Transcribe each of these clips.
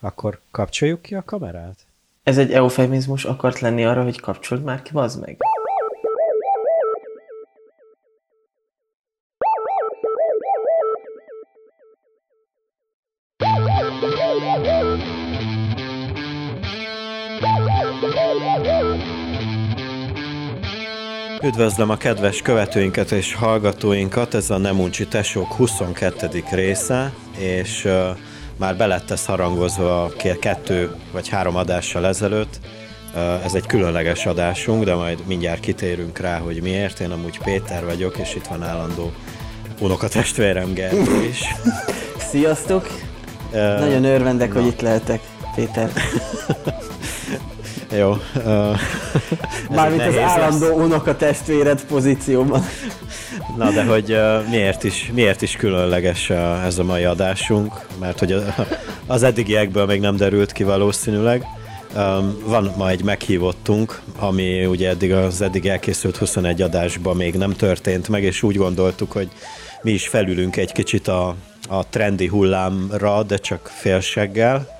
Akkor kapcsoljuk ki a kamerát? Ez egy eufemizmus akart lenni arra, hogy kapcsold már ki, bazd meg. Üdvözlöm a kedves követőinket és hallgatóinkat, ez a Nemuncsi Tesók 22. része, és már belett ez harangozva 2 vagy 3 adással ezelőtt. Ez egy különleges adásunk, de majd mindjárt kitérünk rá, hogy miért. Én amúgy Péter vagyok, és itt van állandó unokatestvérem Gergő is. Sziasztok! Nagyon örvendek, hogy itt lehetek, Péter. Jó. Mármint az állandó unokatestvéred pozícióban. Na, de hogy miért is különleges ez a mai adásunk, mert hogy az eddigiekből még nem derült ki valószínűleg. Van ma egy meghívottunk, ami ugye eddig elkészült 21 adásban még nem történt meg, és úgy gondoltuk, hogy mi is felülünk egy kicsit a trendi hullámra, de csak félseggel.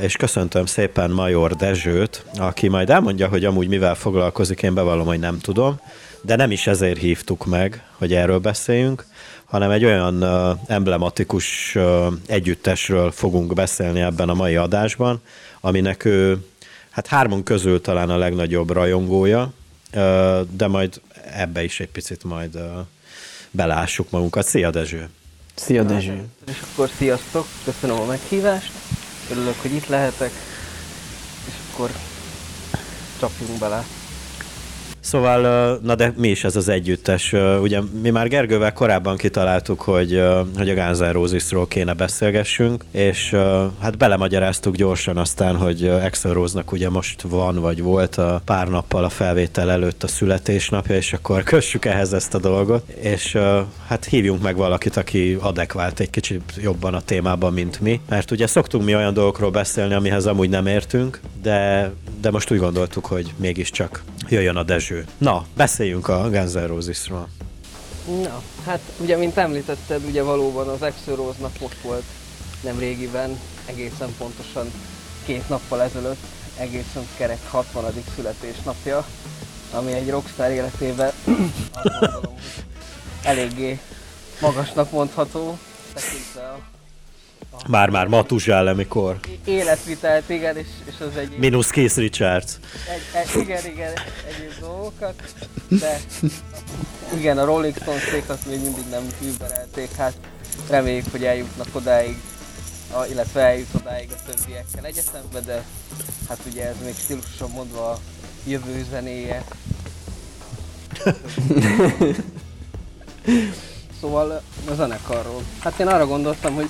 És köszöntöm szépen Major Dezsőt, aki majd elmondja, hogy amúgy mivel foglalkozik, én bevallom, hogy nem tudom, de nem is ezért hívtuk meg, hogy erről beszéljünk, hanem egy olyan emblematikus együttesről fogunk beszélni ebben a mai adásban, aminek ő, hát 3 közül talán a legnagyobb rajongója, de majd ebbe is egy picit majd belássuk magunkat. Szia Dezső! Szia Dezső! És akkor sziasztok, köszönöm a meghívást! Örülök, hogy itt lehetek, és akkor csapjunk bele. Szóval, na de mi is ez az együttes? Ugye mi már Gergővel korábban kitaláltuk, hogy a Guns N' Roses-ról kéne beszélgessünk, és hát belemagyaráztuk gyorsan aztán, hogy Axl Rose-nak ugye most van, vagy volt a pár nappal a felvétel előtt a születésnapja, és akkor kössük ehhez ezt a dolgot, és hát hívjunk meg valakit, aki adekvált egy kicsit jobban a témában, mint mi, mert ugye szoktunk mi olyan dolgokról beszélni, amihez amúgy nem értünk, de most úgy gondoltuk, hogy mégiscsak jöjjön a Dezső. Na, beszéljünk a Guns N' Roses-ról. Na, hát ugye, mint említetted, ugye valóban az Axl Rose-nak most volt nemrégiben, egészen pontosan 2 nappal ezelőtt, egészen kerek 60. születésnapja, ami egy rockstar életében azt gondolom, eléggé magasnak mondható, tekintve a már Matuzsálemi kor. Életvitelt, igen, és az egyéb... Minusz Keith Richards. Igen, egyéb dolgokat, de igen, a Rolling Stones-ék azt még mindig nem überelték, hát reméljük, hogy eljutnak odáig, illetve eljut odáig a többiekkel egyetembe, de hát ugye ez még stílusosan mondva a jövő zenéje. Szóval a zenekarról. Hát én arra gondoltam, hogy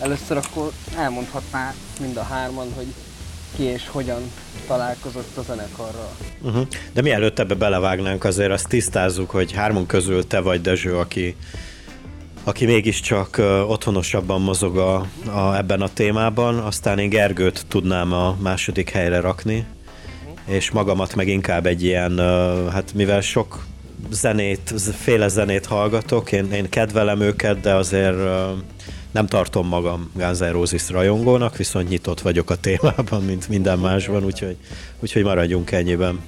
először akkor elmondhatná mind a 3-an, hogy ki és hogyan találkozott a zenekarral. Uh-huh. De mielőtt ebbe belevágnánk, azért azt tisztázzuk, hogy 3 közül te vagy Dezső, aki mégiscsak otthonosabban mozog ebben a témában, aztán én Gergőt tudnám a második helyre rakni, és magamat meg inkább egy ilyen, hát mivel sok féle zenét hallgatok, én kedvelem őket, de azért... Nem tartom magam Guns N' Roses rajongónak, viszont nyitott vagyok a témában, mint minden másban, úgyhogy maradjunk ennyiben.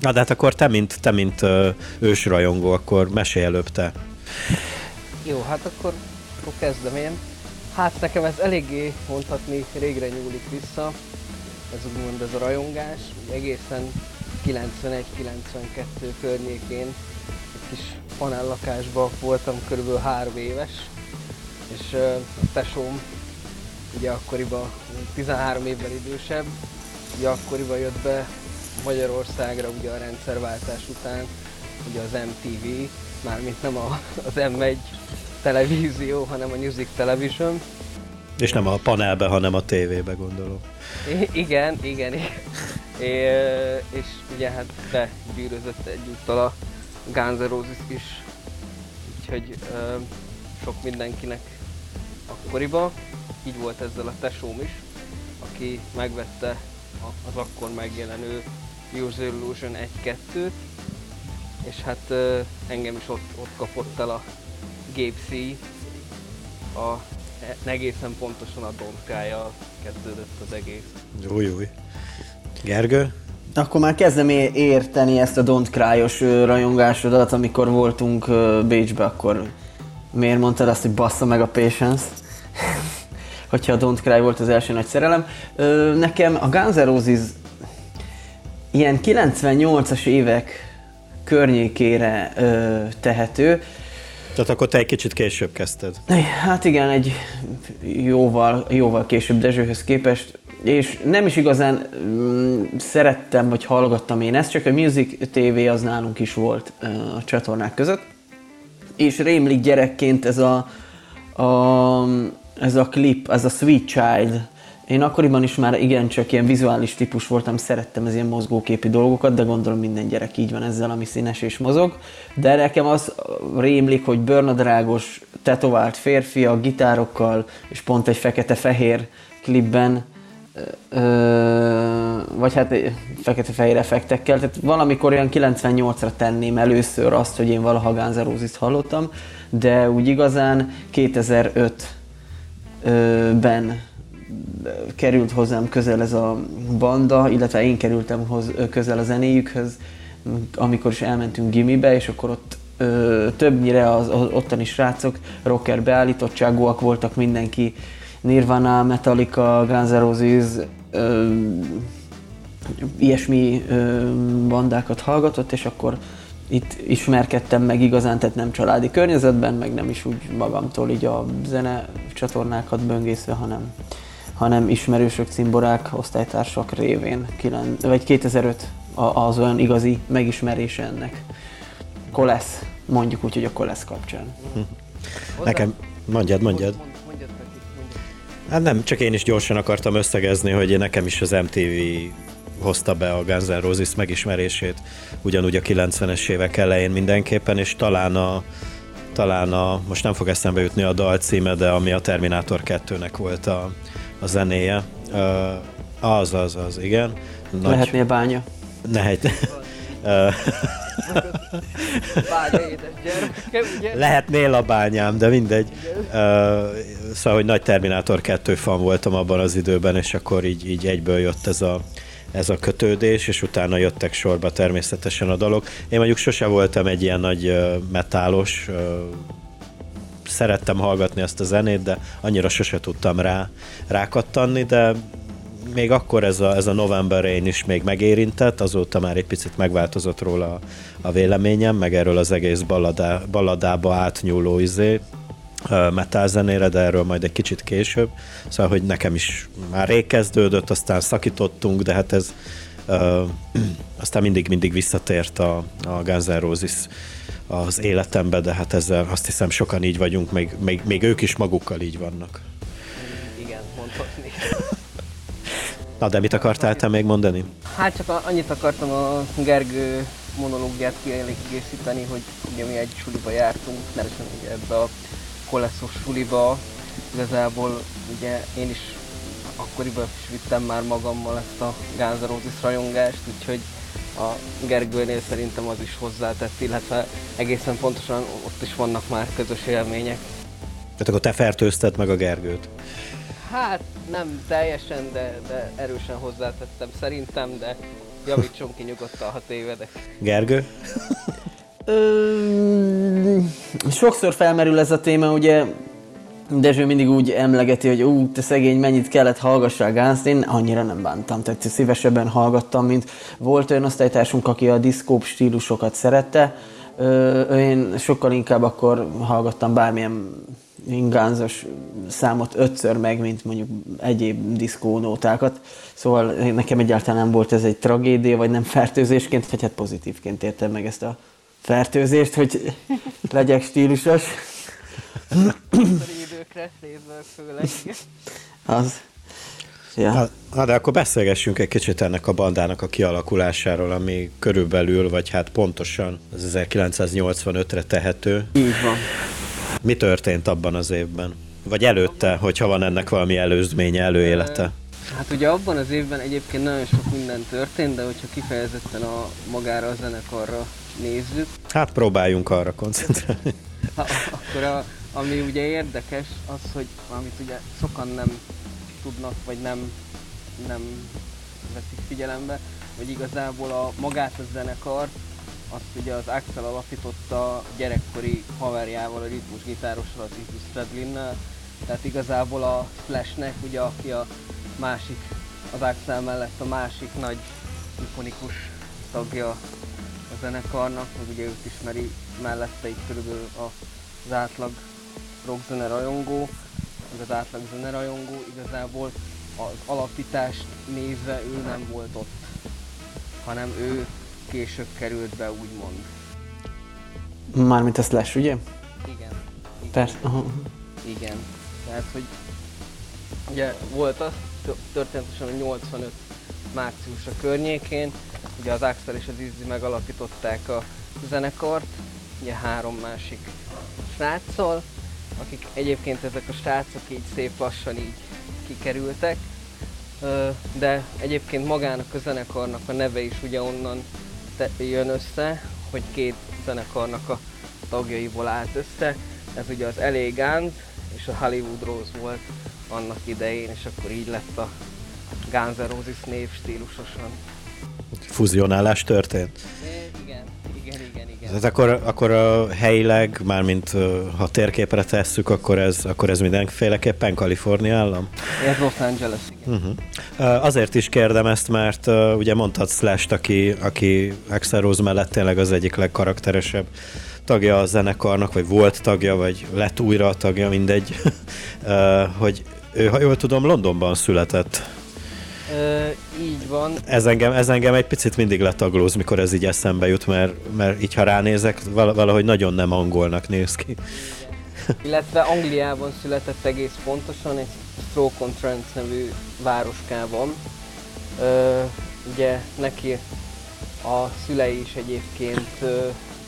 Na, de hát akkor te mint ősrajongó, akkor mesélj előbb te. Jó, hát akkor kezdem én. Hát nekem ez eléggé mondhatni régre nyúlik vissza, ez úgymond ez a rajongás, egészen 91-92 környékén egy kis panellakásban voltam, kb. 3 éves, és a tesóm, ugye akkoriban 13 évvel idősebb, ugye akkoriban jött be Magyarországra ugye a rendszerváltás után, ugye az MTV, mármint nem az M1 televízió, hanem a Music Television. És nem a panelbe, hanem a tévébe, gondolom. Igen. És ugye hát begyűrözött egyúttal a Guns N' Roses is, úgyhogy sok mindenkinek akkoriban. Így volt ezzel a tesóm is, aki megvette az akkor megjelenő Use Your Illusion 1-2-t, és hát engem is ott kapott el a Gépszi, a egészen pontosan a Don't Cry-jal kezdődött az egész. Új. Gergő? Akkor már kezdem érteni ezt a Don't Cry-os rajongásodat, amikor voltunk Bécsbe, akkor miért mondtad azt, hogy bassza meg a Patience? Hogyha a Don't Cry volt az első nagy szerelem. Nekem a Guns N' Roses ilyen 98-as évek környékére tehető. Tehát akkor te egy kicsit később kezdted. Hát igen, egy jóval később Dezsőhöz képest. És nem is igazán szerettem, vagy hallgattam én ezt, csak a Music TV az nálunk is volt a csatornák között. És rémlik gyerekként ez a klip, ez a Sweet Child. Én akkoriban is már igencsak ilyen vizuális típus voltam, szerettem az ilyen mozgóképi dolgokat, de gondolom minden gyerek így van ezzel, ami színes és mozog. De nekem az rémlik, hogy bőrnadrágos, tetovált férfi a gitárokkal, és pont egy fekete-fehér klipben, vagy hát fekete-fehér effektekkel, tehát valamikor olyan 98-ra tenném először azt, hogy én valaha Guns N' Roses-t hallottam, de úgy igazán 2005-ben került hozzám közel ez a banda, illetve én kerültem közel a zenéjükhöz, amikor is elmentünk gimibe, és akkor ott többnyire az ottani srácok rocker beállítottságúak voltak, mindenki Nirvana, Metallica, Guns N' Roses, ilyesmi bandákat hallgatott, és akkor itt ismerkedtem meg igazán, tehát nem családi környezetben, meg nem is úgy magamtól így a zene csatornákat böngészve, hanem ismerősök, cimborák, osztálytársak révén, 2005 az olyan igazi megismerése ennek. Kolesz, mondjuk úgy, hogy a Kolesz kapcsán. Nekem, mondjad. Hát nem, csak én is gyorsan akartam összegezni, hogy nekem is az MTV hozta be a Guns N' Roses megismerését, ugyanúgy a 90-es évek elején mindenképpen, és talán a most nem fog eszembe jutni a dal címe, de ami a Terminátor 2-nek volt a zenéje. Az, igen. Nagy... Lehetnél bánya. Lehetnél a bányám, de mindegy. Szóval, hogy nagy Terminátor 2 fan voltam abban az időben, és akkor így egyből jött ez a kötődés, és utána jöttek sorba természetesen a dalok. Én mondjuk sose voltam egy ilyen nagy metálos, szerettem hallgatni ezt a zenét, de annyira sose tudtam rákattanni, de még akkor ez a November Rain is még megérintett, azóta már egy picit megváltozott róla a véleményem, meg erről az egész balladába átnyúló metal zenére, de erről majd egy kicsit később. Szóval, hogy nekem is már rég kezdődött, aztán szakítottunk, de hát ez aztán mindig visszatért a Guns N' Roses az életembe, de hát ezzel azt hiszem sokan így vagyunk, még ők is magukkal így vannak. Igen, mondhatni. Na, de mit akartál te még mondani? Hát csak annyit akartam a Gergő monológiát kiegészíteni, hogy ugye mi egy suliba jártunk, nevezetesen ugye ebbe a koleszos suliba. Igazából ugye én is akkoriban is vittem már magammal ezt a Guns N' Roses rajongást, úgyhogy a Gergőnél szerintem az is hozzátett, illetve egészen pontosan ott is vannak már közös élmények. Tehát akkor te fertőzted meg a Gergőt? Hát nem teljesen, de erősen hozzátettem szerintem, de javítson ki nyugodtan, ha tévedek. Gergő? Sokszor felmerül ez a téma, ugye Dezső mindig úgy emlegeti, hogy te szegény, mennyit kellett hallgassál Guns-t, én annyira nem bántam, tehát szívesebben hallgattam, mint volt olyan osztálytársunk, aki a diszkóp stílusokat szerette, én sokkal inkább akkor hallgattam bármilyen Guns-os számot 5-ször meg, mint mondjuk egyéb diszkónótákat. Szóval nekem egyáltalán nem volt ez egy tragédia, vagy nem fertőzésként, vagy hát pozitívként értem meg ezt a fertőzést, hogy legyek stílusos. Időkre nézve főleg. Az. Ja. Na, de akkor beszélgessünk egy kicsit ennek a bandának a kialakulásáról, ami körülbelül, vagy hát pontosan az 1985-re tehető. Így van. Mi történt abban az évben? Vagy előtte, hogyha van ennek valami előzménye, előélete? Hát ugye abban az évben egyébként nagyon sok minden történt, de hogyha kifejezetten magára a zenekarra nézzük... Hát próbáljunk arra koncentrálni. Akkor a Ami ugye érdekes az, hogy amit ugye sokan nem tudnak, vagy nem veszik figyelembe, hogy igazából a magát a zenekar, azt ugye az Axl alapította gyerekkori haverjával, a ritmusgitárossal, az Izzy Stradlinnel, tehát igazából a Slashnek, ugye aki a másik, az Axl mellett a másik nagy ikonikus tagja a zenekarnak, hogy ugye őt ismeri mellette itt körülbelül az átlag rockzene rajongó, az átlag zene rajongó, igazából az alapítást nézve ő nem volt ott, hanem ő később került be, úgymond. Mármint a Slash, ugye? Igen. Persze. Igen. Tehát, hogy ugye volt az, történetesen 85 márciusa környékén, ugye az Axl és az Izzy megalapították a zenekart, ugye három másik sráccal, akik egyébként ezek a srácok így szép lassan így kikerültek, de egyébként magának a zenekarnak a neve is ugye onnan jön össze, hogy két zenekarnak a tagjaiból állt össze. Ez ugye az LA Guns és a Hollywood Rose volt annak idején, és akkor így lett a Guns N' Roses név stílusosan. Fuzionálás történt? Igen. Tehát akkor a helyileg, mármint ha térképre tesszük, akkor ez mindenféleképpen Kalifornia állam? Ez Los Angeles, igen. Uh-huh. Azért is kérdem ezt, mert ugye mondtad Slash-t, aki Axl Rose mellett tényleg az egyik legkarakteresebb tagja a zenekarnak, vagy volt tagja, vagy lett újra a tagja, mindegy, hogy ő, ha jól tudom, Londonban született. Így van. Ez engem egy picit mindig letaglóz, mikor ez így eszembe jut, mert így ha ránézek, valahogy nagyon nem angolnak néz ki. Illetve Angliában született egész pontosan, egy Stoke-on-Trent nevű városkában. Ugye neki a szülei is egyébként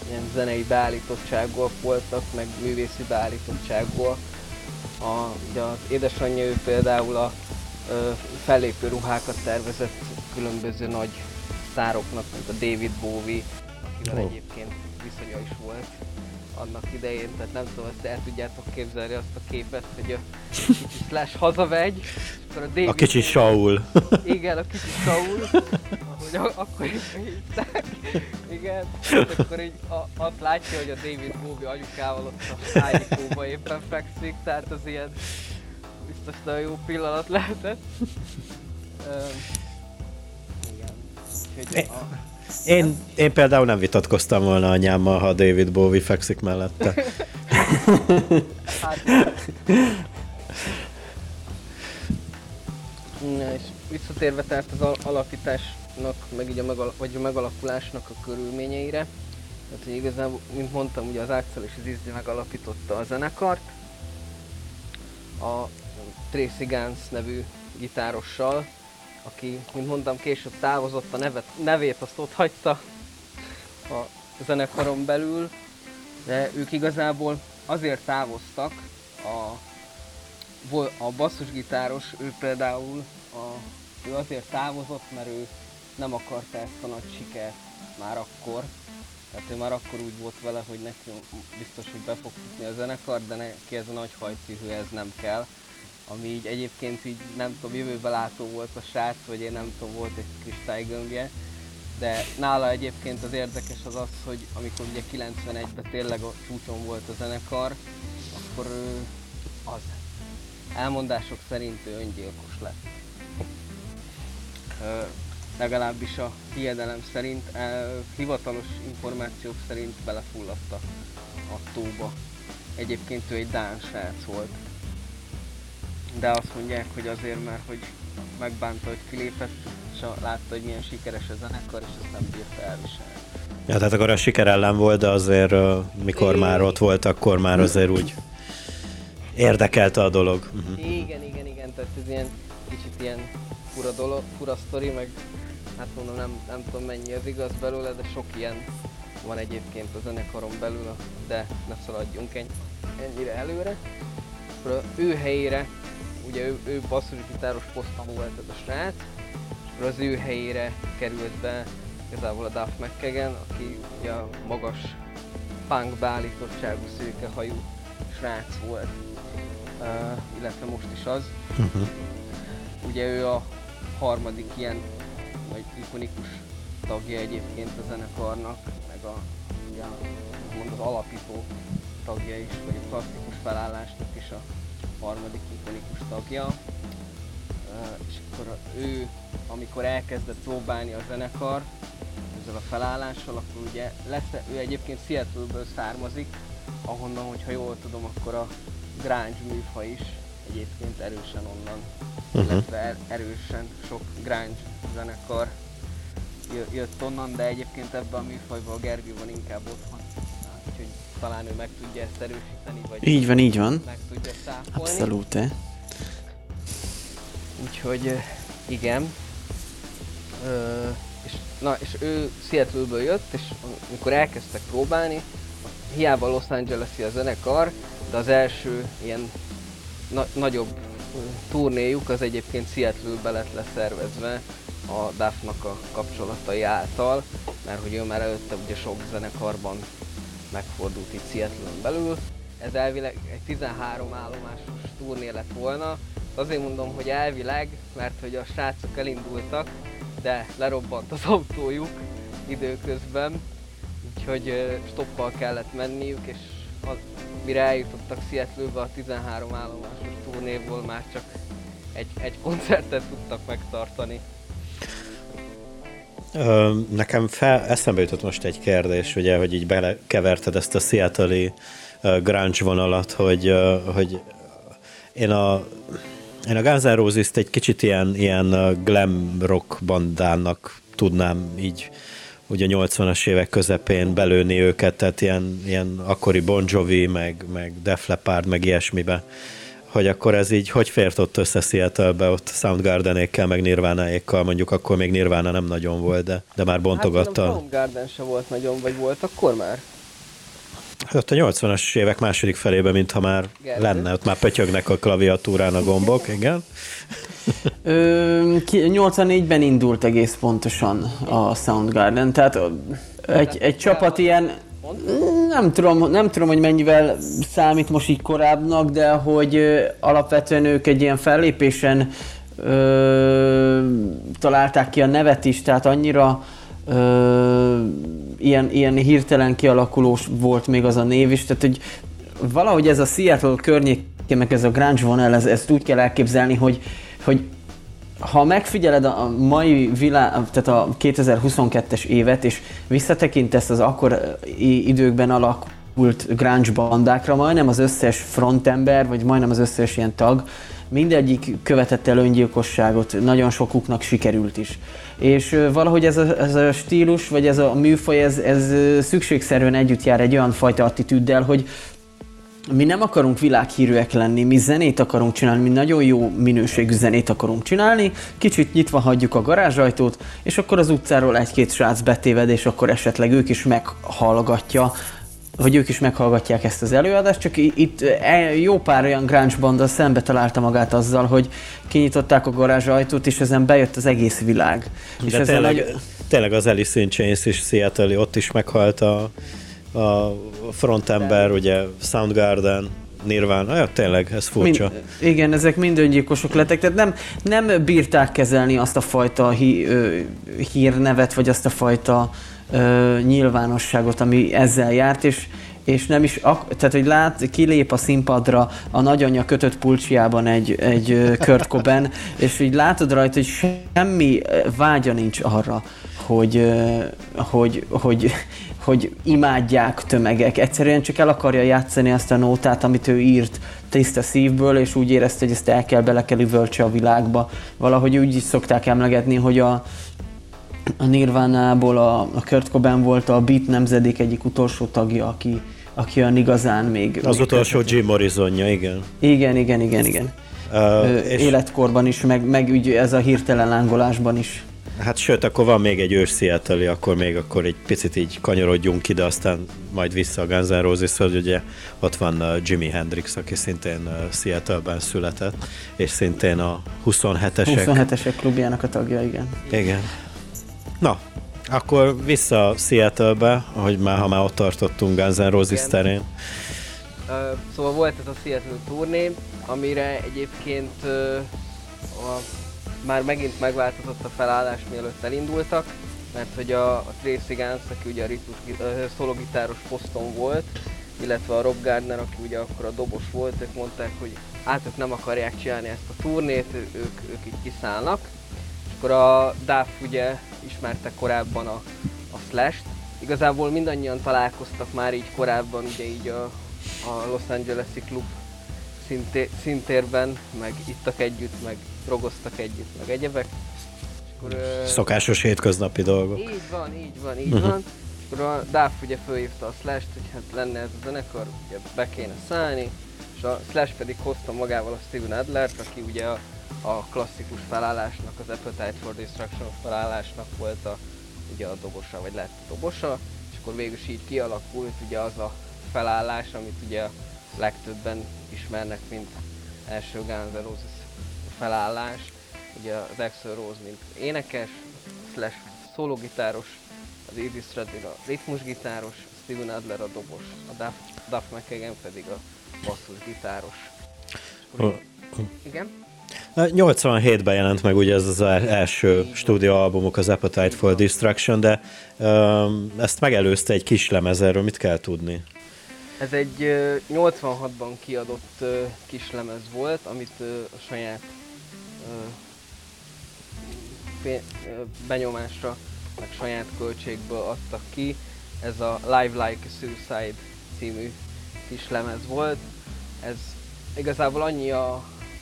ilyen zenei beállítottságúak voltak, meg művészi beállítottságúak. Ugye az édesanyja ő például a fellépő ruhákat tervezett különböző nagy sztároknak, mint a David Bowie, akivel egyébként viszonya is volt annak idején, tehát nem tudom, ezt el tudjátok képzelni azt a képet, hogy a kicsi Slash hazavegy, akkor a kicsi Saul. Igen, a kicsi Saul, ahogy akkor így hívták, igen, akkor így azt látja, hogy a David Bowie anyukával ott a hájikóba éppen fekszik, tehát az ilyen biztos nagyon jó pillanat lehetett. Én például nem vitatkoztam volna anyámmal, ha David Bowie fekszik mellette. Na, és visszatérve tehát az alapításnak, meg így a megalakulásnak a körülményeire. Hát, hogy igazából, mint mondtam, ugye az Axl és az Izzy megalapította a zenekart. A Tracy Gance nevű gitárossal, aki, mint mondtam, később távozott, a nevét azt ott hagyta a zenekaron belül, de ők igazából azért távoztak, a basszusgitáros, ő például ő azért távozott, mert ő nem akarta ezt a nagy sikert már akkor, tehát ő már akkor úgy volt vele, hogy neki biztos, hogy be fog futni a zenekar, de neki ez a nagy hajcihő, ez nem kell. Ami így egyébként így nem tudom, jövőbe látó volt a srác, vagy én nem tudom, volt egy kristálygömbje. De nála egyébként az érdekes az az, hogy amikor ugye 91-ben tényleg a csúcson volt a zenekar, akkor ő az elmondások szerint ő öngyilkos lett. Legalábbis a hiedelem szerint, hivatalos információk szerint belefulladt a tóba. Egyébként ő egy dán srác volt. De azt mondják, hogy azért már, hogy megbánta, hogy kilépett, és látta, hogy milyen sikeres a zenekar, és ezt nem bírta elviselni. Ja, tehát akkor a siker ellen volt, de azért mikor már ott volt, akkor már azért úgy érdekelte a dolog. Igen, tehát ez ilyen kicsit ilyen fura sztori, meg hát mondom, nem tudom mennyi az igaz belőle, de sok ilyen van egyébként a zenekaron belül, de ne szaladjunk ennyire előre. Ő helyére, ugye ő basszusgitáros poszton volt ez a srác, és az ő helyére került be igazából a Duff McKagan, aki ugye a magas punk beállítottságú szőke hajú srác volt, illetve most is az. Uh-huh. Ugye ő a harmadik ilyen, vagy ikonikus tagja egyébként a zenekarnak, meg a, ugye, mond az alapító tagja is, vagy a klasszikus felállásnak is a harmadik ikonikus tagja. És akkor ő, amikor elkezdett próbálni a zenekar ezzel a felállással, akkor ugye lesz, ő egyébként Seattle-ből származik, ahonnan, hogyha jól tudom, akkor a grunge műfa is egyébként erősen onnan, illetve erősen sok grunge zenekar jött onnan, de egyébként ebben a műfajban a Gergő van inkább otthon, úgyhogy talán ő meg tudja ezt erősíteni, vagy így van, meg tudja száfolni. Abszolút. Úgyhogy igen. És ő Seattle-ből jött, és amikor elkezdtek próbálni, hiába Los Angeles-i a zenekar, de az első ilyen nagyobb turnéjuk az egyébként Seattle-be lett leszervezve a Duffnak a kapcsolatai által, mert hogy ő már előtte ugye sok zenekarban megfordult itt Seattle-n belül. Ez elvileg egy 13 állomásos turné lett volna. Azért mondom, hogy elvileg, mert hogy a srácok elindultak, de lerobbant az autójuk időközben, úgyhogy stoppal kellett menniük, és mire eljutottak Seattle-be a 13 állomásos turnéból már csak egy koncertet tudtak megtartani. Nekem eszembe jutott most egy kérdés, ugye, hogy így belekeverted ezt a Seattle-i grunge vonalat, hogy én a Guns N' Roses-t egy kicsit ilyen glam rock bandának tudnám így ugye 80-as évek közepén belőni őket, tehát ilyen akkori Bon Jovi, meg Def Leppard, meg ilyesmibe. Hogy akkor ez így hogy fért ott össze Seattle-be, ott Soundgardenékkel, meg Nirvana-ékkal, mondjuk akkor még Nirvana nem nagyon volt, de már bontogatta. Hát Soundgarden se volt nagyon, vagy volt akkor már? Ott a 80-as évek második felében, mintha már Gergő lenne, ott már pötyögnek a klaviatúrán a gombok, igen. 84-ben indult egész pontosan a Soundgarden, tehát egy csapat ilyen, nem tudom, hogy mennyivel számít most így korábbnak, de hogy alapvetően ők egy ilyen fellépésen találták ki a nevet is, tehát annyira ilyen hirtelen kialakulós volt még az a név is, tehát hogy valahogy ez a Seattle környékének ez a grunge vonal, ezt úgy kell elképzelni, hogy ha megfigyeled a mai világ, tehát a 2022-es évet, és visszatekintesz az akkor időkben alakult grunge bandákra, majdnem az összes frontember, vagy majdnem az összes ilyen tag, mindegyik követett el öngyilkosságot, nagyon sokuknak sikerült is. És valahogy ez a stílus, vagy ez a műfaj, ez szükségszerűen együtt jár egy olyan fajta attitűddel, hogy mi nem akarunk világhírűek lenni, mi zenét akarunk csinálni, mi nagyon jó minőségű zenét akarunk csinálni, kicsit nyitva hagyjuk a garázsajtót, és akkor az utcáról egy-két srác betéved, és akkor esetleg ők is meghallgatják ezt az előadást, csak itt jó pár olyan grunge banda szembe találta magát azzal, hogy kinyitották a garázs ajtót, és ezen bejött az egész világ. De és tényleg az Alice in Chains is Seattle, ott is meghalt a frontember, ugye Soundgarden, Nirvana, ja, tényleg, ez furcsa. Igen, ezek mind öngyilkosok lettek, tehát nem bírták kezelni azt a fajta hírnevet, vagy azt a fajta nyilvánosságot, ami ezzel járt, és nem is, tehát hogy kilép a színpadra a nagyanyja kötött pulcsiában egy Kurt Cobain, és így látod rajta, hogy semmi vágya nincs arra, hogy imádják tömegek. Egyszerűen csak el akarja játszani azt a nótát, amit ő írt tiszta szívből, és úgy érezte, hogy ezt bele kell üvöltse a világba. Valahogy úgy is szokták emlegetni, hogy a Nirvánából a Kurt Cobain volt a Beat nemzedék egyik utolsó tagja, aki olyan igazán még... Az utolsó Jim Morrisonja, igen. Igen. Életkorban is, meg úgy ez a hirtelen lángolásban is. Hát sőt, akkor van még egy ős Seattle, akkor egy picit így kanyarodjunk ide, aztán majd vissza a Guns N' Roses-hoz, ugye ott van Jimi Hendrix, aki szintén Seattle-ben született, és szintén a 27-esek klubjának a tagja, igen. Igen. Na, akkor vissza Seattle-be, ahogy már, ha már ott tartottunk Guns N' Roses terén. Szóval volt ez a Seattle turné, amire egyébként már megint megváltozott a felállás, mielőtt elindultak, mert hogy a Tracy Gance, aki ugye a szologitáros poszton volt, illetve a Rob Gardner, aki ugye akkor a dobos volt, ők mondták, hogy ők nem akarják csinálni ezt a turnét, ők így kiszállnak. És akkor a Duff ugye ismerte korábban a Slash-t. Igazából mindannyian találkoztak már így korábban, ugye így a Los Angeles-i klub szintérben, meg ittak együtt, meg drogoztak együtt, meg egyebek. Akkor, szokásos hétköznapi dolgok. Így van. És akkor a Duff ugye fölhívta a Slash-t, hogy hát lenne ez a zenekar, ugye be kéne szállni, és a Slash pedig hozta magával a Steven Adlert, aki ugye a klasszikus felállásnak, az Appetite for Destruction felállásnak volt ugye a dobosa, vagy lett a dobosa, és akkor végül is így kialakult ugye az a felállás, amit ugye a legtöbben ismernek, mint első Guns N' Roses felállás. Ugye az Axl Rose mint énekes, Slash szólogitáros, az Izzy Stradlin a ritmusgitáros, a Steven Adler a dobos, a Duff McKagan pedig a basszusgitáros. Igen? 87-ben jelent meg ugye ez az első stúdióalbumuk, az Appetite for Destruction, de ezt megelőzte egy kis lemez, erről mit kell tudni? Ez egy 86-ban kiadott kis lemez volt, amit a saját benyomásra, meg saját költségből adtak ki. Ez a Live Like a Suicide című kis lemez volt. Ez igazából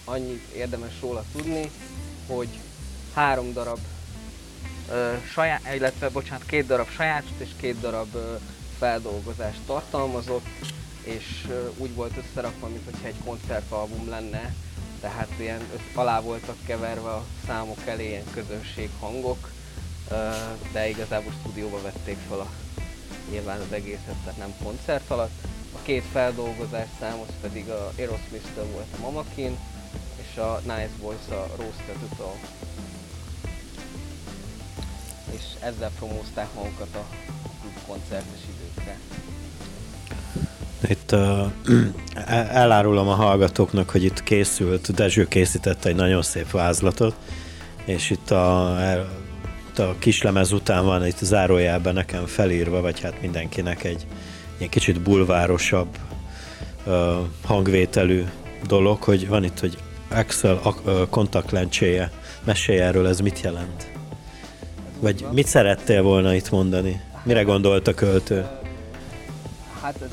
annyit érdemes róla tudni, hogy két darab sajátot és 2 darab feldolgozást tartalmazott, és úgy volt összerakva, mintha egy koncertalbum lenne. Tehát ilyen alá voltak keverve a számok elé, ilyen közönség hangok, de igazából stúdióba vették fel nyilván az egészet, tehát nem koncert alatt. A 2 feldolgozás számos pedig a Aerosmith-től volt a Mama Kin, és a Nice Boys a Roasted Utol. És ezzel promózták magukat a koncertes időkre. Itt elárulom a hallgatóknak, hogy itt Dezső készítette egy nagyon szép vázlatot, és itt a kislemez után van itt zárójelben nekem felírva, vagy hát mindenkinek egy kicsit bulvárosabb hangvételű dolog, hogy van itt, hogy Axl kontaktlencséje. Mesélj erről, ez mit jelent? Vagy mit szerettél volna itt mondani? Mire gondolt a költő? Hát ez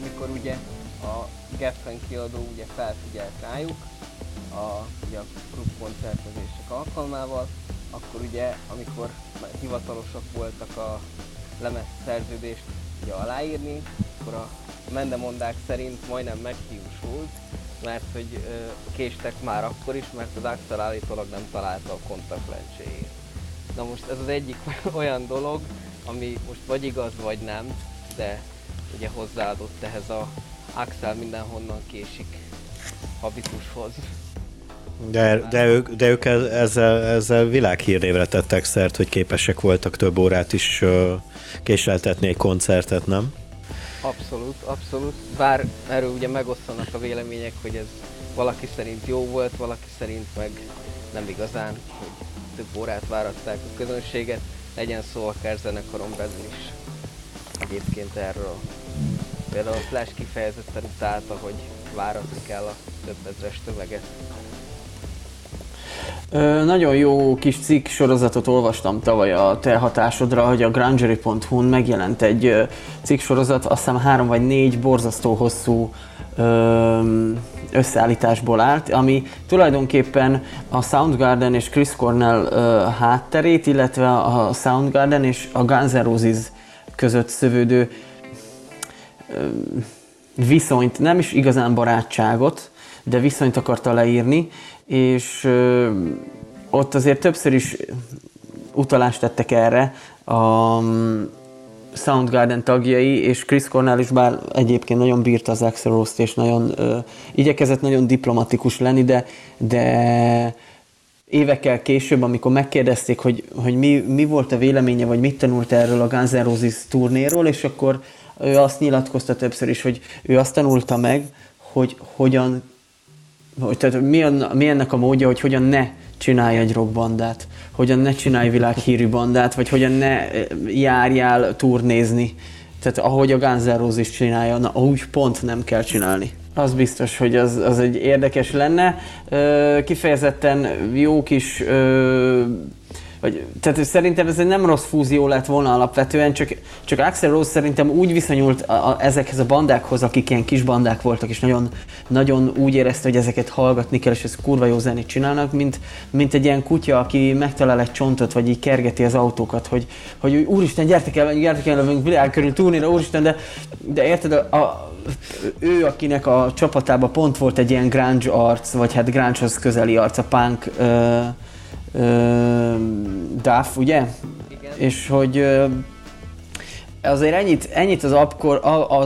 amikor ugye a Geffen kiadó ugye felfigyelt rájuk ugye a klubkoncertezések alkalmával, akkor ugye amikor hivatalosak voltak a lemezszerződést ugye aláírni, akkor a mendemondák szerint majdnem meghiúsult, mert hogy késtek már akkor is, mert az Axl állítólag nem találta a kontaktlencséjét. Na most ez az egyik olyan dolog, ami most vagy igaz, vagy nem, de ugye hozzáadott ehhez a Axl mindenhonnan késik habitushoz. De ők ezzel világhírnévre tettek szert, hogy képesek voltak több órát is késleltetni egy koncertet, nem? Abszolút. Bár erről ugye megosztanak a vélemények, hogy ez valaki szerint jó volt, valaki szerint meg nem igazán, hogy több órát váratták a közönséget, legyen szó akár zenekaron belül is. Egyébként erről. Például a Slash kifejezetten utálta, hogy váratni kell a több ezres tömeget. Nagyon jó kis cikk sorozatot olvastam tavaly a te hatásodra, hogy a grungery.hu-n megjelent egy cikk sorozat, azt hiszem 3 vagy 4 borzasztó hosszú összeállításból állt, ami tulajdonképpen a Soundgarden és Chris Cornell hátterét, illetve a Soundgarden és a Guns N' Roses között szövődő viszonyt, nem is igazán barátságot, de viszonyt akarta leírni, és ott azért többször is utalást tettek erre a Soundgarden tagjai, és Chris Cornell is, bár egyébként nagyon bírta az Axl Rose-t, és nagyon igyekezett nagyon diplomatikus lenni, de évekkel később, amikor megkérdezték, hogy mi volt a véleménye, vagy mit tanult erről a Guns N' Roses turnéról, és akkor ő azt nyilatkozta többször is, hogy ő azt tanulta meg, hogy hogyan, tehát mi ennek a módja, hogy hogyan ne csinálj egy rockbandát, hogyan ne csinálj világhírű bandát, vagy hogyan ne járjál turnézni. Tehát ahogy a Guns N' Roses csinálja, na, úgy pont nem kell csinálni. Az biztos, hogy az egy érdekes lenne. Kifejezetten jó kis... tehát szerintem ez egy nem rossz fúzió lett volna alapvetően, csak Axl Rose szerintem úgy viszonyult ezekhez a bandákhoz, akik ilyen kis bandák voltak, és nagyon, nagyon úgy érezte, hogy ezeket hallgatni kell, és ez kurva jó zenét csinálnak, mint egy ilyen kutya, aki megtalál egy csontot, vagy így kergeti az autókat, hogy úristen, gyertek el, világ körül túlnéra, úristen, de érted, ő, akinek a csapatában pont volt egy ilyen grunge arc, vagy hát grunge-hoz közeli arc, a punk, Duff, ugye? Igen. És hogy azért ennyit az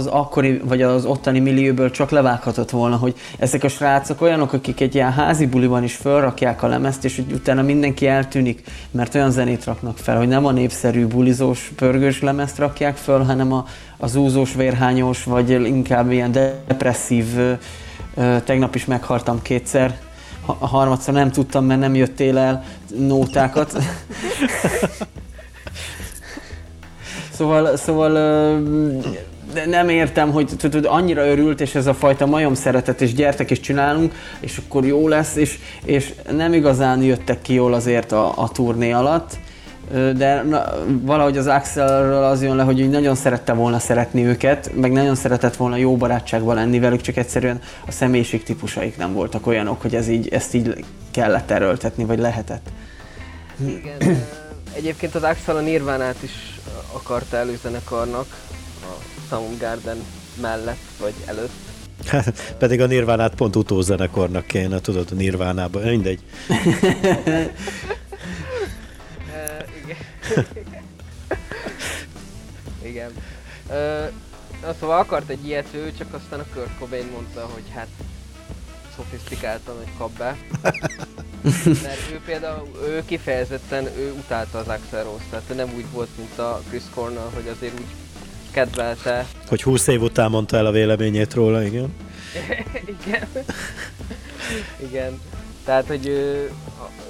akkori, vagy az ottani millióből csak levághatott volna, hogy ezek a srácok olyanok, akik egy ilyen házi buliban is felrakják a lemezt, és hogy utána mindenki eltűnik, mert olyan zenét raknak fel, hogy nem a népszerű bulizós, pörgős lemezt rakják föl, hanem az úzós, vérhányós, vagy inkább ilyen depresszív, tegnap is meghaltam kétszer, a harmadszor nem tudtam, mert nem jöttél el nótákat. Szóval nem értem, hogy annyira örült, és ez a fajta majom szeretet, és gyertek és csinálunk, és akkor jó lesz, és nem igazán jöttek ki jól azért a turné alatt. De valahogy az Axelről az jön le, hogy nagyon szerette volna szeretni őket, meg nagyon szeretett volna jó barátságban lenni velük, csak egyszerűen a személyiség típusaik nem voltak olyanok, hogy ezt így kellett erőltetni, vagy lehetett. Igen. Egyébként az Axl a Nirvánát is akarta előzenekarnak a Soundgarden mellett, vagy előtt. Hát, pedig a Nirvánát pont utózenekarnak kéne, tudod, a Nirvánában, mindegy. Igen. Szóval akart egy ilyet ő, csak aztán a Kurt Cobain mondta, hogy hát szofisztikáltan, hogy kap be. Mert ő például, ő kifejezetten, ő utálta az Axl Rose, tehát nem úgy volt, mint a Chris Cornell, hogy azért úgy kedvelte. Hogy 20 év után mondta el a véleményét róla, igen? Igen. Igen. Tehát, hogy ő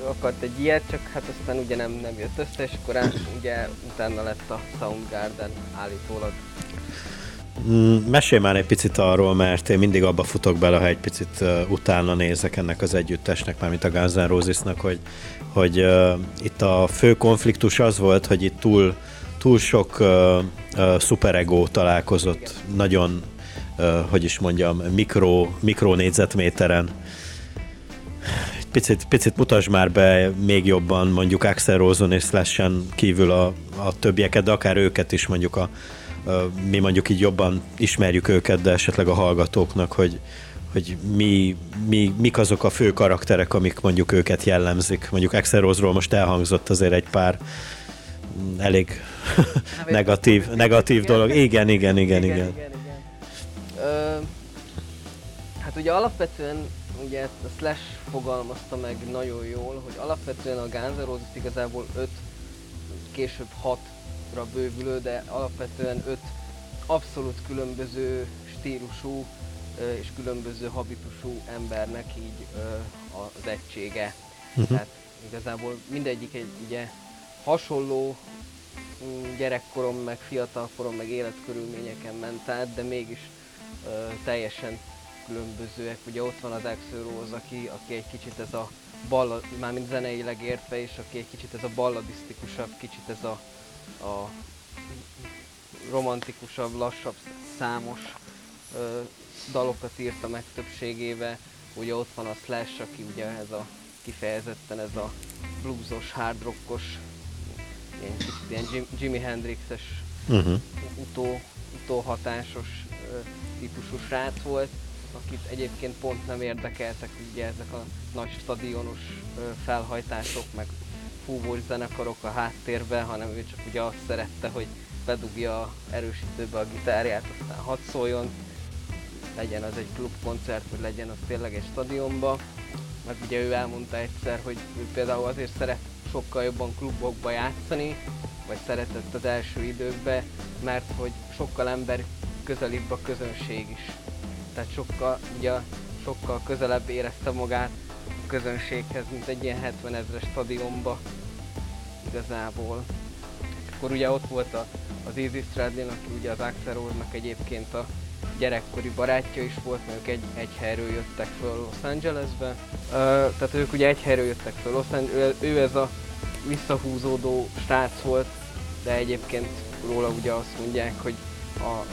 akart egy ilyet, csak hát aztán ugye nem jött össze, és akkor ugye utána lett a Soundgarden állítólag. Mesélj már egy picit arról, mert én mindig abba futok bele, ha egy picit utána nézek ennek az együttesnek, mármint a Guns N' Rosesnak, hogy itt a fő konfliktus az volt, hogy itt túl sok szuperegó találkozott, igen. Nagyon, hogy is mondjam, mikro négyzetméteren. Picit mutasd már be még jobban mondjuk Axl Rose-on és Slash-en kívül a többieket, de akár őket is mondjuk, mi mondjuk így jobban ismerjük őket, de esetleg a hallgatóknak, hogy mik azok a fő karakterek, amik mondjuk őket jellemzik. Mondjuk Axl Rose-ról most elhangzott azért egy pár elég negatív dolog. Igen. Hát ugye alapvetően ugye a Slash fogalmazta meg nagyon jól, hogy alapvetően a Guns N' Roses igazából 5, később 6-ra bővülő, de alapvetően 5 abszolút különböző stílusú és különböző habitusú embernek így az egysége. Tehát igazából mindegyik egy ugye hasonló gyerekkorom, meg fiatalkorom, meg életkörülményeken ment át, de mégis teljesen különbözőek. Ugye ott van az Axl Rose, aki egy kicsit ez a ballad, mármint zeneileg értve, és aki egy kicsit ez a balladisztikusabb, kicsit ez a romantikusabb, lassabb, számos dalokat írta meg többségébe. Ugye ott van a Slash, aki ugye kifejezetten ez a bluesos, hard rockos, ilyen Jimi Hendrixes utóhatásos típusú srác volt, akit egyébként pont nem érdekeltek ugye ezek a nagy stadionos felhajtások, meg fúvós zenekarok a háttérben, hanem ő csak ugye azt szerette, hogy bedugja erősítőbe a gitárját, aztán hadd szóljon, legyen az egy klubkoncert, vagy legyen az tényleg egy stadionba. mert ugye ő elmondta egyszer, hogy ő például azért szeret sokkal jobban klubokba játszani, vagy szeretett az első időkben, mert hogy sokkal ember közelibb a közönség is. Tehát sokkal, ugye, sokkal közelebb érezte magát a közönséghez, mint egy ilyen 70 000-es stadionba igazából. Akkor ugye ott volt az Izzy Stradlin, aki ugye az Axl Rose-nak egyébként a gyerekkori barátja is volt, mert ők egy helyről jöttek föl Los Angelesbe. Tehát ők ugye egy helyről jöttek föl Los Angelesbe, ő ez a visszahúzódó srác volt, de egyébként róla ugye azt mondják, hogy a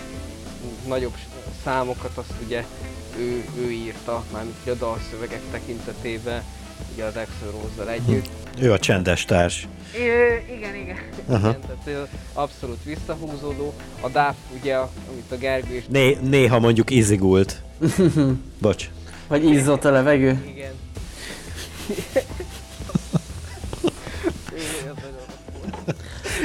nagyobb számokat azt ugye ő írta, mármint a dalszövegek tekintetében, ugye az Axl Rose-zal együtt. Ő a csendes társ. Igen. Aha. Igen, tehát abszolút visszahúzódó. A Duff, ugye, amit a Gergő is... Néha mondjuk izigult. Bocs. Vagy izzott a levegő. Igen.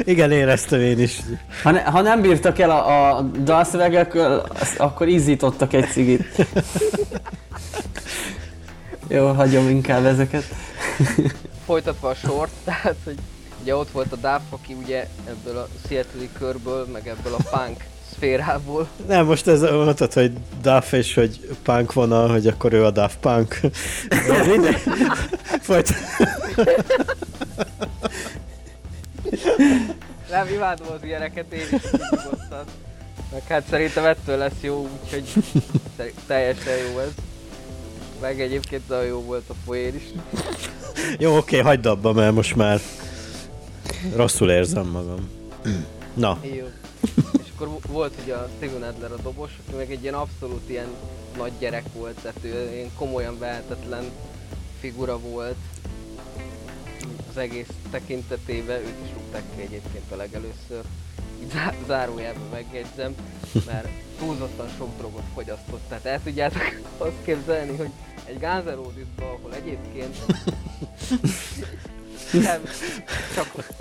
Igen, éreztem én is. Ha nem bírtak el a dalszövegekről, akkor izzítottak egy cigit. Jó, hagyom inkább ezeket. Folytatva a sort, tehát, hogy ugye ott volt a Duff, aki ugye ebből a Seattle-i körből, meg ebből a punk szférából. Nem, most ez mondtad, hogy Duff és hogy punk vonal, hogy akkor ő a Duff Punk. Nem, imádom az ilyeneket, én is nyugodtan. Meg hát szerintem ettől lesz jó, úgyhogy teljesen jó ez. Meg egyébként nagyon jó volt a poén is. Jó, oké, hagyd abba, mert most már rosszul érzem magam. Na. Jó. És akkor volt ugye a Steven Adler a dobos, aki meg egy ilyen abszolút ilyen nagy gyerek volt, tehát ő ilyen komolyan vehetetlen figura volt az egész tekintetében, őt is rúgták ki egyébként a legelőször. Zárójelben megjegyzem, mert túlzottan sok drogot fogyasztott, tehát el tudjátok azt képzelni, hogy egy Guns N' Roses-ban, ahol egyébként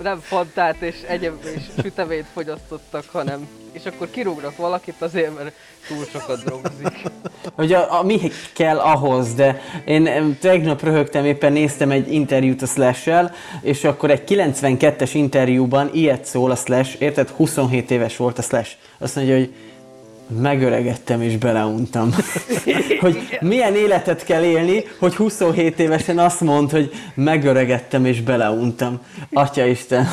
nem fantát és egyéb és süteményt fogyasztottak, hanem... És akkor kirúgnak valakit azért, mert túl sokat drogozik. Ugye mi kell ahhoz, de én tegnap röhögtem, éppen néztem egy interjút a Slash-sel, és akkor egy 92-es interjúban ilyet szól a Slash, érted? 27 éves volt a Slash. Azt mondja, hogy megöregedtem és beleuntam. Hogy milyen életet kell élni, hogy 27 évesen azt mondd, hogy megöregedtem és beleuntam. Atyaisten!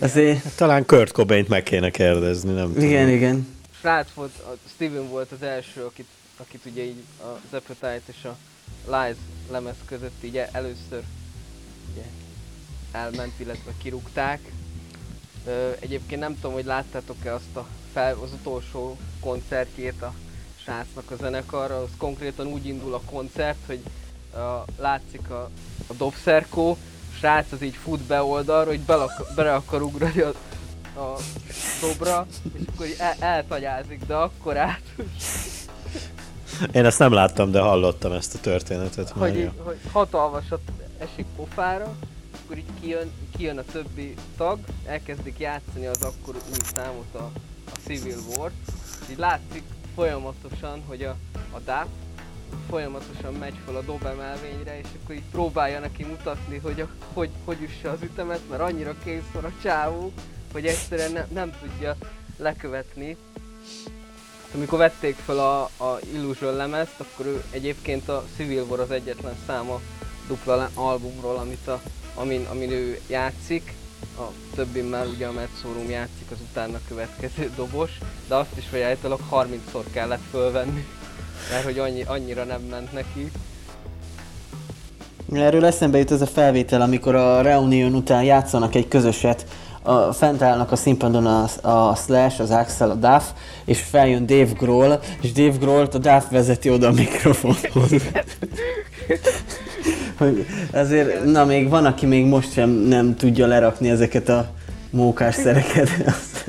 Azért... Talán Kurt Cobaint meg kéne kérdezni, nem tudom. Igen. Srác volt, Steven volt az első, akit ugye így az Appetite és a Lies lemez között így először ugye elment, illetve kirúgták. Egyébként nem tudom, hogy láttátok-e azt az utolsó koncertjét a srácnak a zenekarra, az konkrétan úgy indul a koncert, hogy látszik a dobszerkó, a srác az így fut be oldalra, hogy bele akar ugrani a dobra, és akkor eltagyázik, de akkor át... Én ezt nem láttam, de hallottam ezt a történetet. Hogy hatalmasat esik pofára, akkor így kijön a többi tag, elkezdik játszani az akkor új számot, a Civil War. Így látszik folyamatosan, hogy a Duff folyamatosan megy fel a dobemelvényre, és akkor így próbálja neki mutatni, hogy üsse az ütemet, mert annyira kész van a csávó, hogy egyszerűen nem tudja lekövetni. Amikor vették fel a Illusion lemezt, akkor ő egyébként a Civil War az egyetlen száma dupla albumról, amin ő játszik, a többin már ugye a Metszórum játszik az utána következő dobos, de azt is felejtelek 30-szor kellett fölvenni, mert hogy annyira nem ment neki. Erről eszembe jut ez a felvétel, amikor a reunion után játszanak egy közöset, fent állnak a színpadon a Slash, az Axl, a Duff, és feljön Dave Grohl, és Dave Grohl-t a Duff vezeti oda a mikrofonhoz. Azért, na még van, aki még most sem nem tudja lerakni ezeket a mókás szereket.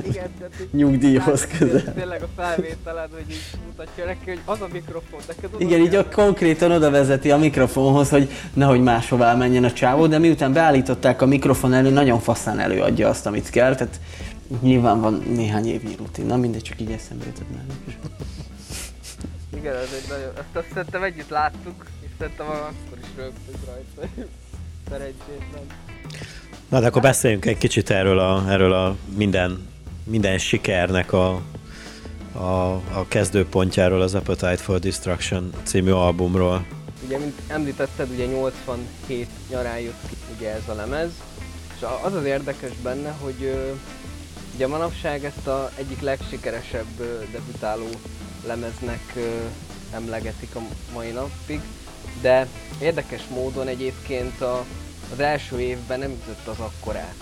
Igen, nyugdíjhoz közel. Tényleg a felvételed, hogy így mutatja neki, hogy az a mikrofon, neked oda. Igen, így konkrétan oda vezeti a mikrofonhoz, hogy nehogy máshová menjen a csávó, de miután beállították a mikrofon elő, nagyon faszán előadja azt, amit kell, tehát nyilván van néhány évnyi rutin. Na mindegy, csak így eszembe jutott már. Igen, ez egy nagyon... Azt szerintem együtt láttuk, és szerintem akkor is rögtük rajta. Szerencsétlen. Na, de akkor beszéljünk egy kicsit erről a minden sikernek a kezdőpontjáról, az Appetite for Destruction című albumról. Ugye, mint említetted, ugye 87 nyarán jött ki ugye ez a lemez, és az az érdekes benne, hogy ugye manapság ezt a egyik legsikeresebb debütáló lemeznek emlegetik a mai napig, de érdekes módon egyébként az első évben nem ütött az akkorát.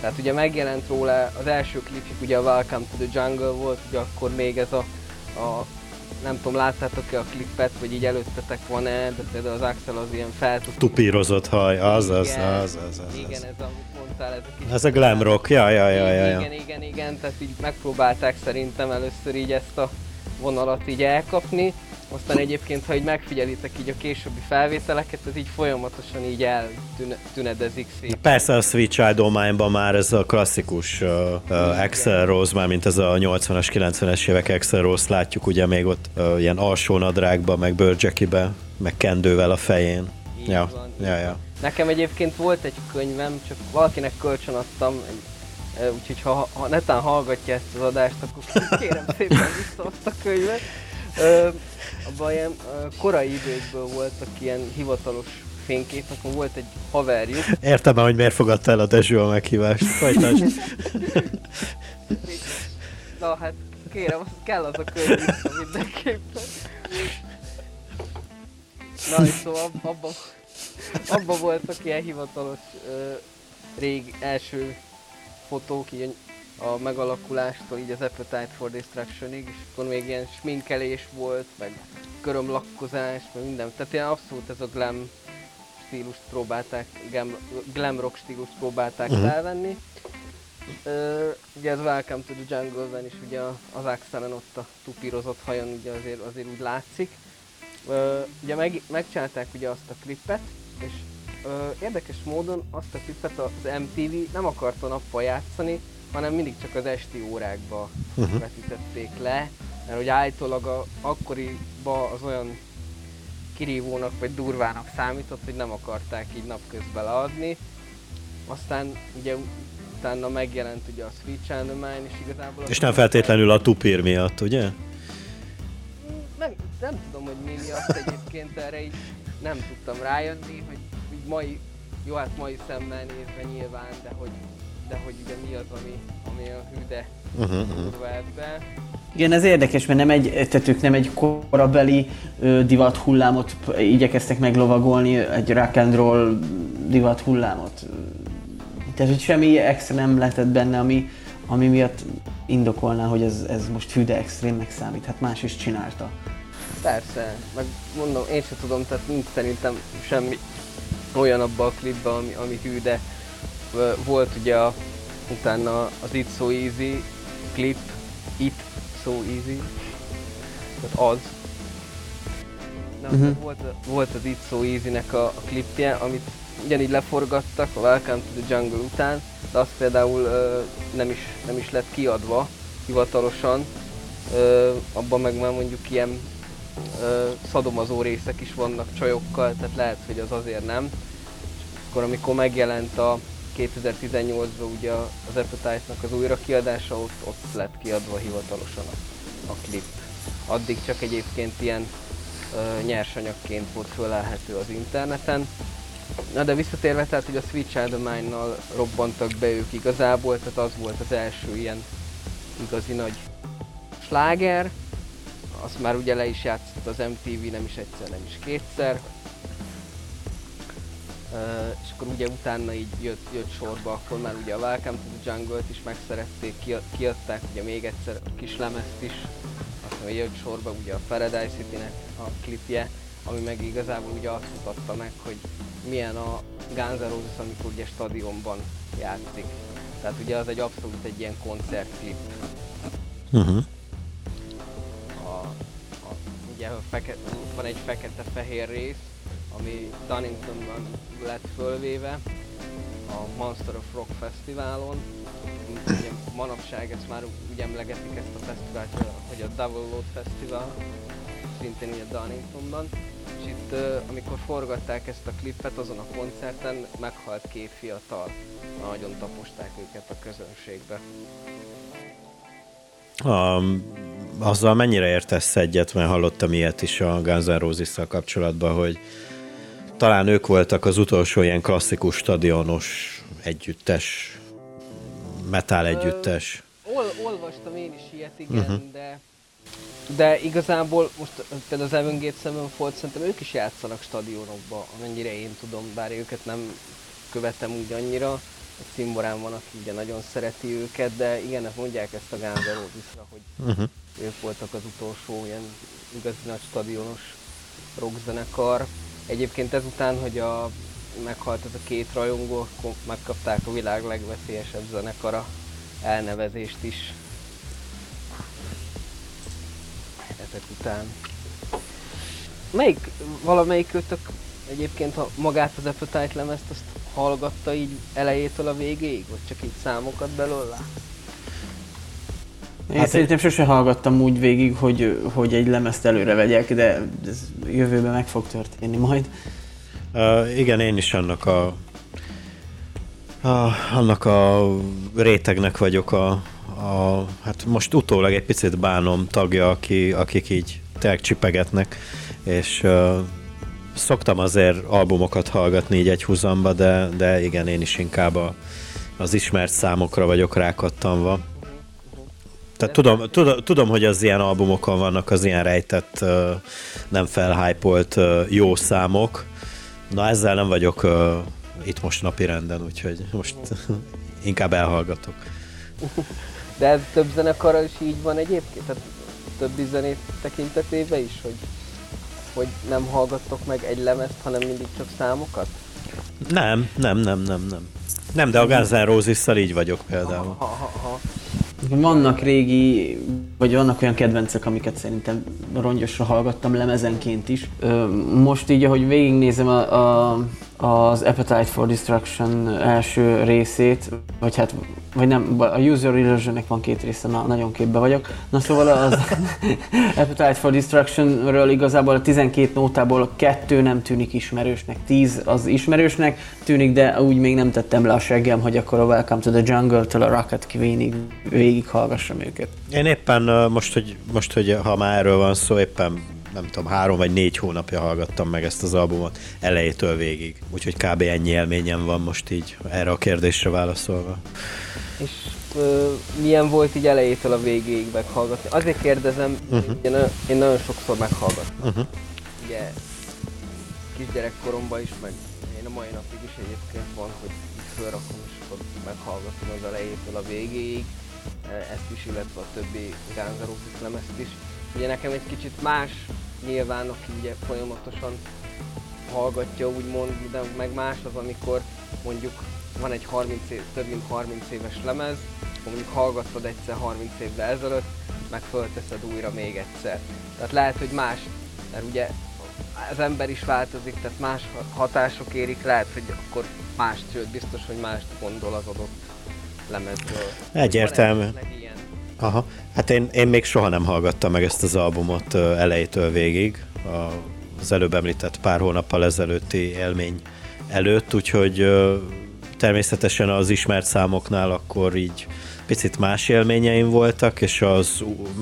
Tehát ugye megjelent róla az első klipjük, ugye a Welcome to the Jungle volt, ugye akkor még ez a nem tudom, láttátok-e a klippet, vagy így előttetek van-e, de például az Axl az ilyen feltupírozott. Tupírozott haj, az. Igen, ez amit mondtál, ez a kicsit. Ez a glam rock, ja. Igen, tehát így megpróbálták szerintem először így ezt a vonalat így elkapni, aztán egyébként, ha így megfigyelitek így a későbbi felvételeket, ez így folyamatosan így eltünedezik szépen. Persze a Switch and the Mind-ban már ez a klasszikus Axl Rose, már mint ez a 80-as, 90-es évek Axl Rose-t látjuk, ugye még ott ilyen alsó nadrágban, meg bőrdzsekiben, meg kendővel a fején. Ja. Nekem egyébként volt egy könyvem, csak valakinek kölcsönadtam, úgyhogy ha netán hallgatja ezt az adást, akkor kérem szépen vissza azt a könyvet. Abban ilyen korai időkből voltak ilyen hivatalos fényképek, volt egy haverjuk. Értem el, hogy miért fogadta el a Dezső a meghívást. Na hát kérem, az kell az a könyv vissza mindenképpen. Na és szóval abban voltak ilyen hivatalos régi első fotók, ilyen a megalakulástól így az Appetite for Destructionig, és akkor még ilyen sminkelés volt, meg körömlakkozás, meg minden. Tehát ilyen abszolút ez a glam rock stílust próbálták felvenni. Ugye ez Welcome to the Jungle-ben is ugye az Axl-en ott a tupírozott hajon ugye azért úgy látszik. Ugye megcsinálták ugye azt a klippet, és érdekes módon azt a klippet az MTV nem akarta nappal játszani, hanem mindig csak az esti órákba vetítették le, mert hogy állítólag akkoriban az olyan kirívónak vagy durvának számított, hogy nem akarták így napközben leadni. Aztán ugye utána megjelent ugye a Switch and the Mind, és igazából... És nem feltétlenül a tupír miatt, ugye? Nem tudom, hogy mi miatt egyébként, erre így nem tudtam rájönni, hogy mai, jó hát mai szemmel nézve nyilván, de hogy ugye mi az, ami a hűde tudva ebben. Igen, ez érdekes, mert nem egy korabeli divat hullámot igyekeztek meglovagolni, egy rock and roll divat hullámot. Tehát, hogy semmi extra nem lehetett benne, ami miatt indokolná, hogy ez most hűde extrémnek számít. Hát más is csinálta. Persze, meg mondom, én sem tudom, tehát nincs szerintem semmi olyan abban a klipben, ami hűde. Volt ugye utána az It's So Easy klip, It's So Easy, tehát az. Na, volt az It's So Easy-nek a klipje, amit ugyanígy leforgattak a Welcome to the Jungle után, de az például nem is lett kiadva hivatalosan, abban meg már mondjuk ilyen szadomazó részek is vannak csajokkal, tehát lehet, hogy az azért nem. És akkor amikor megjelent a 2018-ban ugye az Appetite-nak az újrakiadása, ott lett kiadva hivatalosan a klip. Addig csak egyébként ilyen nyersanyagként volt fölelhető az interneten. Na de visszatérve, tehát hogy a Switch and the Mind-nal robbantak be ők igazából, tehát az volt az első ilyen igazi nagy sláger. Azt már ugye le is játszott az MTV, nem is egyszer, nem is kétszer. És akkor ugye utána így jött sorba, akkor már ugye a Welcome to the Jungle-t is megszerették, kiadták ugye még egyszer a kis lemezt is, aztán jött sorba ugye a Paradise City-nek a klipje, ami meg igazából ugye azt mutatta meg, hogy milyen a Guns N' Roses, amikor ugye stadionban játszik. Tehát ugye az egy abszolút egy ilyen koncertklip. Ugye van egy fekete-fehér rész, ami Doningtonban lett fölvéve a Monster of Rock Fesztiválon. Ugye manapság ezt már úgy emlegetik ezt a fesztivált, hogy a Double Load Fesztivál. szintén ugye Doningtonban, és itt amikor forgatták ezt a klippet azon a koncerten, meghalt két fiatal, nagyon taposták őket a közönségbe. Azzal mennyire értesz egyet, mert hallottam ilyet is a Guns N' Roses-szal kapcsolatban, hogy talán ők voltak az utolsó ilyen klasszikus stadionos együttes, metal együttes. Olvastam én is ilyet, igen, de igazából most például az Evan Gates Sevenfold, szerintem ők is játszanak stadionokba, amennyire én tudom, bár őket nem követem úgy annyira. A cimborán van, aki ugye nagyon szereti őket, de igen, mondják ezt a Guns N' Roses-ra, hogy ők voltak az utolsó ilyen igazi nagy stadionos rockzenekar. Egyébként ezután, hogy meghalt ez a két rajongó, megkapták a világ legveszélyesebb zenekara elnevezést is ezek után. Valamelyik őtök egyébként magát az Appetite lemezt azt hallgatta így elejétől a végéig, vagy csak így számokat belőle? Én szerintem sose hallgattam úgy végig, hogy egy lemezt előre vegyek, de ez jövőben meg fog történni majd. Igen, én is annak annak a rétegnek vagyok hát most utólag egy picit bánom tagja, akik így tényleg csipegetnek, és szoktam azért albumokat hallgatni így egy húzamba, de igen, én is inkább az ismert számokra vagyok rákattanva. Tehát tudom, hogy az ilyen albumokon vannak az ilyen rejtett, nem felhypolt jó számok. Na ezzel nem vagyok itt most napirenden, úgyhogy most inkább elhallgatok. De ez több zenekarra is így van egyébként? Tehát többi zenét tekintetében is, hogy nem hallgattok meg egy lemezt, hanem mindig csak számokat? Nem. Nem, de a Guns N' Roses-szal így vagyok például. Vannak régi, vagy vannak olyan kedvencek, amiket szerintem rongyosra hallgattam lemezenként is. Most így, ahogy végignézem az Appetite for Destruction első részét, vagy nem, a Use Your Illusion-nek van két része, nagyon képbe vagyok. Na szóval az Appetite for Destruction-ről igazából a 12 nótából a 2 nem tűnik ismerősnek, 10 az ismerősnek tűnik, de úgy még nem tettem le a seggem, hogy akkor a Welcome to the Jungle-től a Rocket Queen-ig végighallgassam őket. Én éppen most, hogy ha már erről van szó, éppen nem tudom, 3 vagy 4 hónapja hallgattam meg ezt az albumot elejétől végig. Úgyhogy kb. Ennyi élményem van most így erre a kérdésre válaszolva. És milyen volt így elejétől a végéig meghallgatni? Azért kérdezem, én nagyon sokszor meghallgattam. Ugye kisgyerekkoromban is, meg én a mai napig is egyébként van, hogy fölrakom és akkor meghallgatom az elejétől a végéig. Ezt is, illetve a többi Guns N' Roses lemezt is. Ugye nekem egy kicsit más, nyilván aki ugye folyamatosan hallgatja úgymond, de meg más az, amikor mondjuk van egy több mint 30 éves lemez, mondjuk hallgattad egyszer 30 évvel ezelőtt, meg fölteszed újra még egyszer. Tehát lehet, hogy más, mert ugye az ember is változik, tehát más hatások érik, lehet, hogy akkor más, sőt biztos, hogy mást gondol az adott lemezről. Egyértelmű. Aha. Hát én még soha nem hallgattam meg ezt az albumot elejétől végig, az előbb említett pár hónappal ezelőtti élmény előtt, úgyhogy természetesen az ismert számoknál akkor így picit más élményeim voltak, és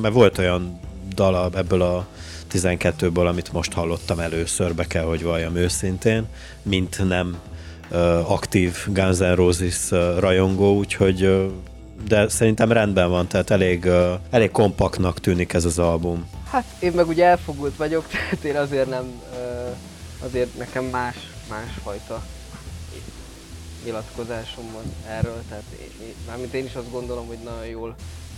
mert volt olyan dal ebből a 12-ből, amit most hallottam először, be kell, hogy valljam őszintén, mint nem aktív Guns N' Roses rajongó, úgyhogy de szerintem rendben van, tehát elég kompaktnak tűnik ez az album. Hát én meg ugye elfogult vagyok, tehát én azért nekem másfajta nyilatkozásom van erről, tehát mármint én is azt gondolom, hogy nagyon jól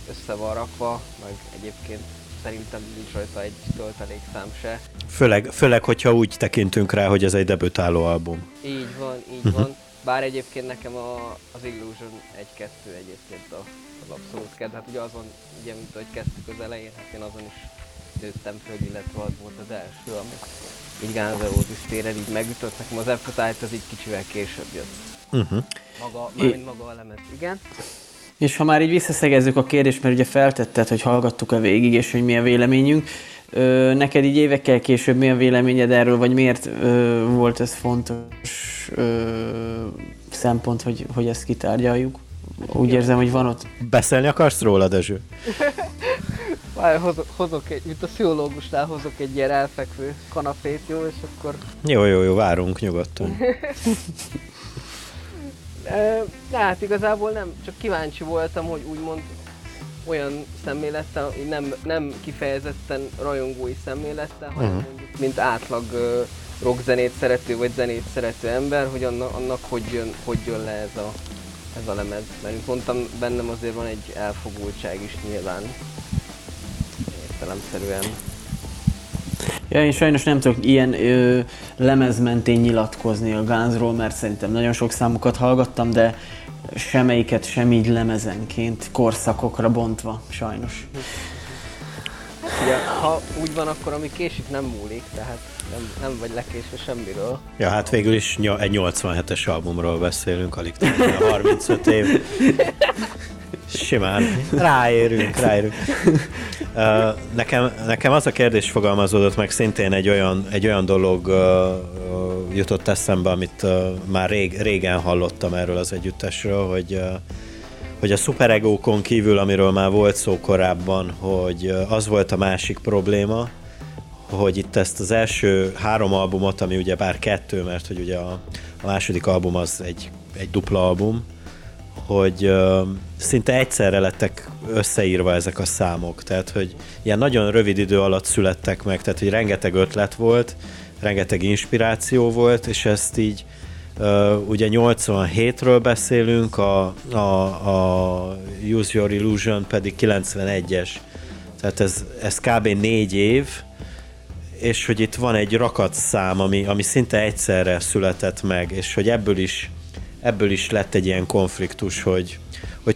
össze van rakva, meg egyébként szerintem nincs rajta egy töltelékszám se. Főleg, hogyha úgy tekintünk rá, hogy ez egy debütáló album. Így van. Bár egyébként nekem az Illusion 1-2 egyébként az abszolút kedv. Hát ugye azon, ugye, mint ahogy kezdtük az elején, hát én azon is nőttem föl, illetve az volt az első, amit így Guns N' Roses téren így megütött. Nekem az Appetite az így kicsivel később jött. Maga a lemez, igen. És ha már így visszaszegezzük a kérdést, mert ugye feltetted, hogy hallgattuk-e végig, és hogy mi a véleményünk, Neked így évekkel később mi a véleményed erről, vagy miért volt ez fontos szempont, hogy ezt kitárgyaljuk? Úgy érzem, hogy van ott. Beszélni akarsz róla, Dezső? Várj, hozok egy, mint a pszichológusnál hozok egy ilyen elfekvő kanapét, jó? És akkor... Jó, várunk nyugodtan. Hát igazából nem, csak kíváncsi voltam, hogy úgymond olyan szemlélettel, nem kifejezetten rajongói szemlélettel, hanem mondjuk, mint átlag rockzenét szerető vagy zenét szerető ember, hogy annak hogy jön le ez a lemez. Mert mondtam, bennem azért van egy elfogultság is nyilván. Értelemszerűen. Ja, én sajnos nem tudok ilyen lemez mentén nyilatkozni a Gunsról, mert szerintem nagyon sok számukat hallgattam, de semmelyiket sem így lemezenként, korszakokra bontva, sajnos. Ja, ha úgy van, akkor ami késik nem múlik, tehát nem vagy lekésve semmiről. Ja, hát végül is egy 87-es albumról beszélünk, alig tényleg 35 év. Simán. Ráérünk. Nekem az a kérdés fogalmazódott meg, szintén egy olyan dolog jutott eszembe, amit már régen hallottam erről az együttesről, hogy a szuperegókon kívül, amiről már volt szó korábban, hogy az volt a másik probléma, hogy itt ezt az első 3 albumot, ami ugye bár 2, mert hogy ugye a második album az egy dupla album, hogy szinte egyszerre lettek összeírva ezek a számok, tehát hogy ilyen nagyon rövid idő alatt születtek meg, tehát hogy rengeteg ötlet volt, rengeteg inspiráció volt, és ezt így ugye 87-ről beszélünk, a Use Your Illusion pedig 91-es, tehát ez kb. 4 év, és hogy itt van egy rakatszám, ami szinte egyszerre született meg, és hogy ebből is lett egy ilyen konfliktus, hogy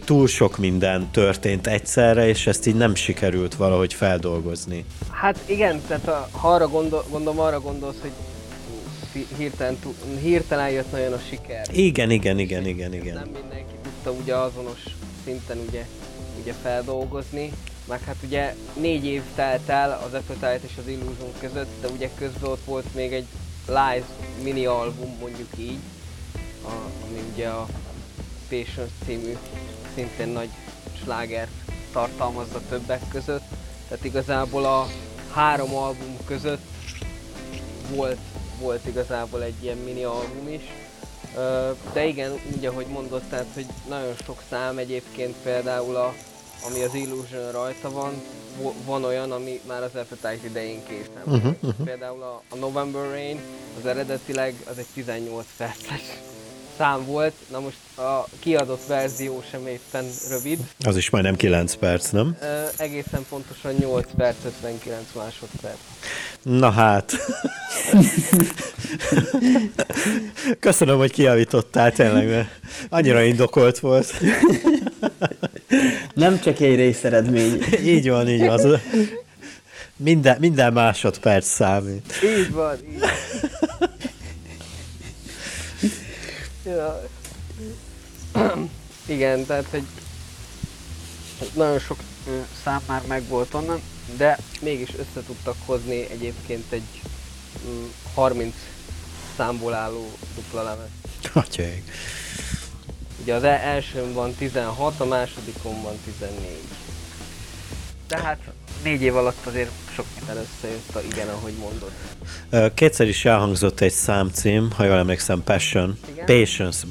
túl sok minden történt egyszerre, és ezt így nem sikerült valahogy feldolgozni. Hát igen, tehát ha arra gondolsz, hogy hirtelen jött nagyon a siker. Igen. Nem mindenki tudta ugye azonos szinten ugye feldolgozni, meg hát ugye 4 év telt el az Appetite és az Illusion között, de ugye közben ott volt még egy live mini album, mondjuk így, ami ugye a Patience című szintén nagy slágert tartalmazza többek között. Tehát igazából a 3 album között volt igazából egy ilyen mini album is. De igen, úgy ahogy mondott, tehát hogy nagyon sok szám egyébként, például ami az Illusion rajta van olyan, ami már az Appetite idején készült. Például a November Rain az eredetileg az egy 18 perces szám volt, na most a kiadott verzió sem éppen rövid. Az is majdnem 9 perc, nem? Egészen pontosan 8 perc, 59 másodperc. Na hát. Köszönöm, hogy kijavítottál, tényleg, mert annyira indokolt volt. Nem csak egy részeredmény. Így van. Minden másodperc számít. Így van. Ja. Igen, tehát hogy nagyon sok szám már megvolt onnan, de mégis össze tudtak hozni egyébként egy 30 számból álló dupla lemez. Atyag. Ugye az elsőn van 16, a másodikon van 14. Tehát 4 év alatt azért sok minden összejött, igen, ahogy mondod. Kétszer is elhangzott egy számcím, ha jól emlékszem, Patience.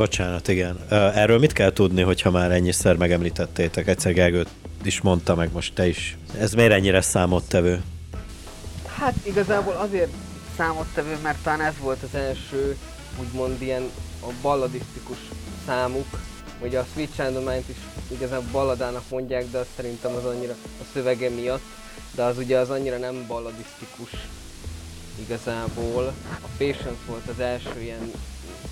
Erről mit kell tudni, hogyha már ennyiszer megemlítettétek? Egyszer Gergőt is mondta, meg most te is. Ez miért ennyire számottevő? Hát igazából azért számottevő, mert talán ez volt az első, úgymond ilyen a balladisztikus számuk. Ugye a Switch and the Mind is igazából balladának mondják, de azt szerintem az annyira a szövege miatt, de az ugye az annyira nem balladisztikus igazából. A Patience volt az első ilyen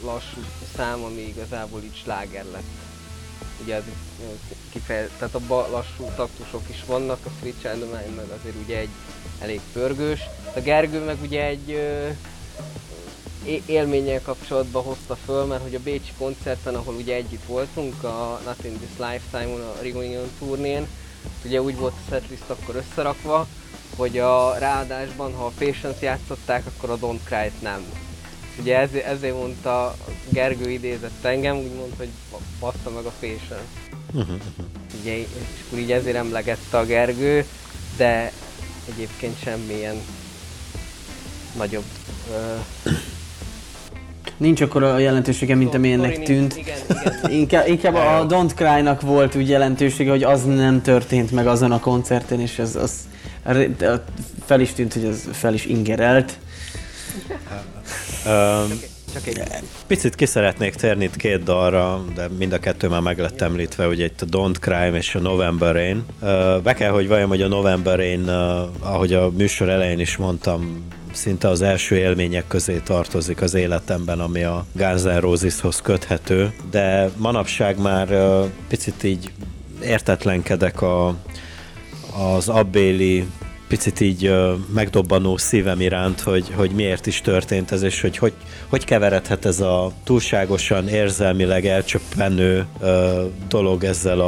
lassú szám, ami igazából így sláger lett. Ugye az tehát a lassú taktusok is vannak, a Switch and the Mind meg azért ugye egy elég pörgős. A Gergő meg ugye egy élménnyel kapcsolatban hozta föl, mert hogy a bécsi koncerten, ahol ugye együtt voltunk, a Not In This Lifetime-on, a Reunion turnén, ugye úgy volt a setlist akkor összerakva, hogy a ráadásban, ha a Patience játszották, akkor a Don't Cry-t nem. Ugye ezért mondta Gergő, idézett engem, úgy mondta, hogy bassza meg a Patience. Ugye, és akkor így ezért emlegette a Gergő, de egyébként semmilyen nagyobb... Nincs akkor a jelentősége, mint amilyennek tűnt. Igen. Inkább a Don't Cry-nak volt úgy jelentősége, hogy az nem történt meg azon a koncerten, és az fel is tűnt, hogy az fel is ingerelt. Csak egy. Picit ki szeretnék térni itt két dalra, de mind a kettő már meg lett említve, ugye itt a Don't Cry és a November Rain. Be kell, hogy valljam, hogy a November Rain, ahogy a műsor elején is mondtam, szinte az első élmények közé tartozik az életemben, ami a Guns N' Roseshoz köthető, de manapság már picit így értetlenkedek az abbéli, picit így megdobbanó szívem iránt, hogy miért is történt ez, és hogy keveredhet ez a túlságosan érzelmileg elcsöppenő dolog ezzel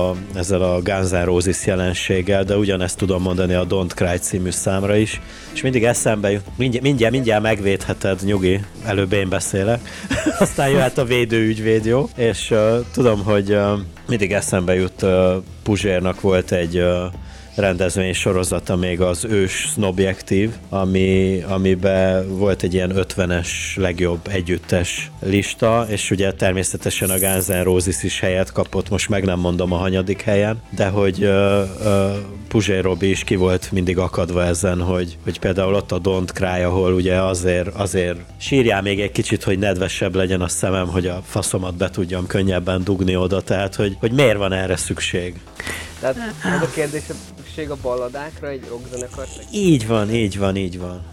a Guns N' Roses jelenséggel, de ugyanezt tudom mondani a Don't Cry című számra is, és mindig eszembe jut, mindjárt megvédheted, nyugi, előbb én beszélek, aztán jöhet a védőügyvéd, jó? És tudom, hogy mindig eszembe jut, Puzsérnak volt egy rendezvény sorozata még, az Ős Snobjektív, amiben volt egy ilyen 50-es legjobb együttes lista, és ugye természetesen a Guns N' Roses is helyet kapott, most meg nem mondom a hanyadik helyen, de hogy Puzsér Robi is ki volt mindig akadva ezen, hogy például ott a Don't Cry, ahol ugye azért sírjál még egy kicsit, hogy nedvesebb legyen a szemem, hogy a faszomat be tudjam könnyebben dugni oda, tehát hogy miért van erre szükség? Tehát az a kérdés, szükség a balladákra, egy rockzenekarnak? Így van.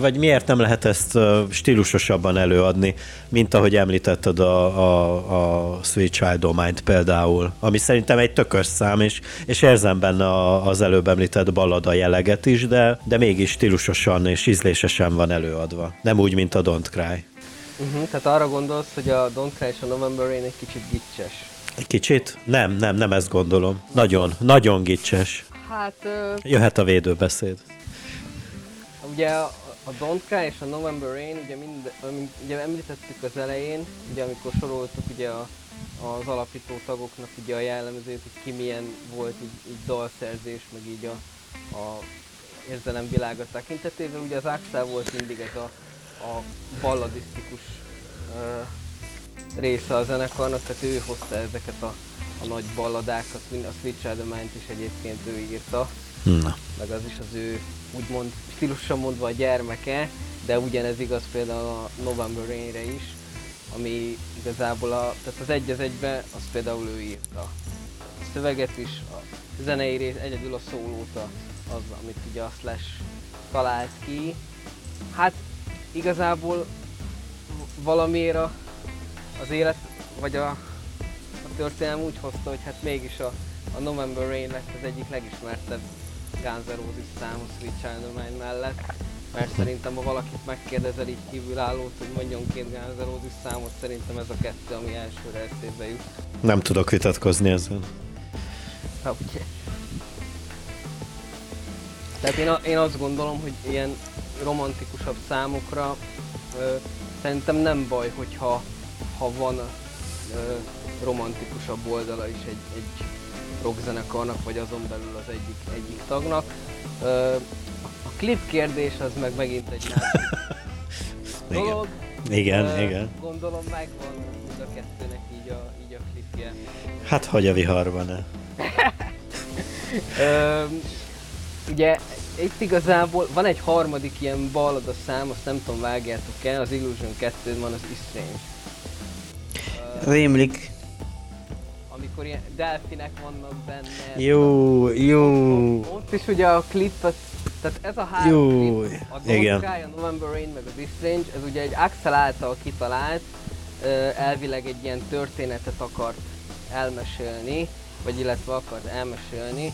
Vagy miért nem lehet ezt stílusosabban előadni, mint ahogy említetted a Sweet Child O' Mine-t például, ami szerintem egy tökös szám, és érzem benne az előbb említett ballada jelleget is, de mégis stílusosan és ízlésesen van előadva. Nem úgy, mint a Don't Cry. Tehát arra gondolsz, hogy a Don't Cry és a November Rain egy kicsit gicses. Egy kicsit? Nem ezt gondolom. Nagyon, nagyon gicses. Hát... Jöhet a védőbeszéd. Ugye a Don't Cry és a November Rain, ugye említettük az elején, ugye amikor soroltuk ugye az alapító tagoknak ugye a jellemzőt, hogy ki milyen volt így dalszerzés, meg így a érzelemvilága tekintetében, ugye az Axl volt mindig ez a balladisztikus része a zenekarnak, tehát ő hozta ezeket a nagy balladákat, a Switch and the Mind is egyébként ő írta, meg az is az ő, úgymond stílusosan mondva a gyermeke, de ugyanez igaz például a November Rain-re is, ami igazából tehát az egy az egybe, az például ő írta. A szöveget is, a zenei rész, egyedül a szólót az, amit ugye a Slash talált ki. Hát igazából valamiért az élet, vagy a történelem úgy hozta, hogy hát mégis a November Rain lett az egyik legismertebb Guns N' Roses számú Sweet Child O' Mine mellett, mert szerintem ha valakit megkérdezel így kívülállót, hogy mondjon két Guns N' Roses számot, szerintem ez a kettő, ami elsőre eszébe jut. Nem tudok vitatkozni ezzel. Ha ugye. Tehát én azt gondolom, hogy ilyen romantikusabb számokra szerintem nem baj, hogyha van romantikusabb oldala is egy rockzenekarnak, vagy azon belül az egyik tagnak. A klip kérdés az meg megint egy másik dolog. Igen. Gondolom megvan mind a kettőnek így a klipje. Hát hogy a viharban-e? Ugye itt igazából van egy harmadik ilyen ballada szám, azt nem tudom, vágjátok el, az Illusion 2-n van, az Strange. Rémlik. Amikor ilyen delfinek vannak benne. Jó. Ott is ugye a klip, tehát ez a három klip, a Don't Cry, a November Rain, meg az Is Strange, ez ugye egy Axl által kitalált, elvileg egy ilyen történetet akart elmesélni, vagy illetve akart elmesélni.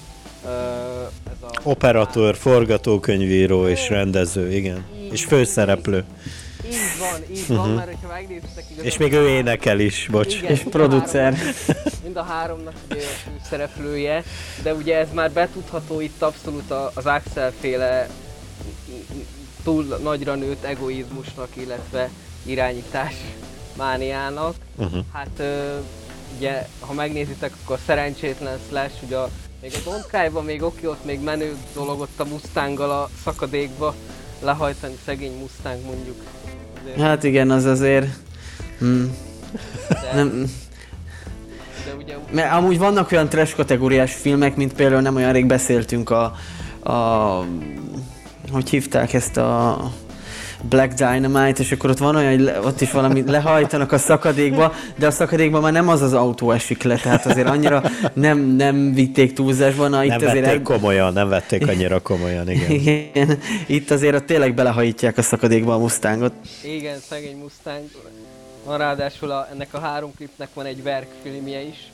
Ez a operatőr, forgatókönyvíró és rendező, igen. És főszereplő. Így van, mert hogyha megnéztek igazából... És még ő énekel is, bocs. Igen, és producer. Mind mind a háromnak ugye szereplője, de ugye ez már betudható itt abszolút az Axl-féle túl nagyra nőtt egoizmusnak, illetve irányítás mániának. Hát ugye, ha megnézitek, akkor szerencsétlen Slash, ugye még a Don't Cry-ban még oké, ott még menő dolog, ott a Mustanggal a szakadékba lehajtani, szegény Mustang mondjuk. Azért. Hát igen, az azért... De ugye... Mert amúgy vannak olyan trash kategóriás filmek, mint például nem olyan rég beszéltünk hogy hívták ezt a Black Dynamite, és akkor ott van olyan, hogy ott is valami lehajtanak a szakadékba, de a szakadékban már nem az autó esik le, tehát azért annyira nem vitték túlzásban. Na, nem vették azért... komolyan, nem vették annyira komolyan, igen. Igen. Itt azért tényleg belehajítják a szakadékba a Mustangot. Igen, szegény Mustang. Van ráadásul ennek a három klipnek van egy verkfilmje is,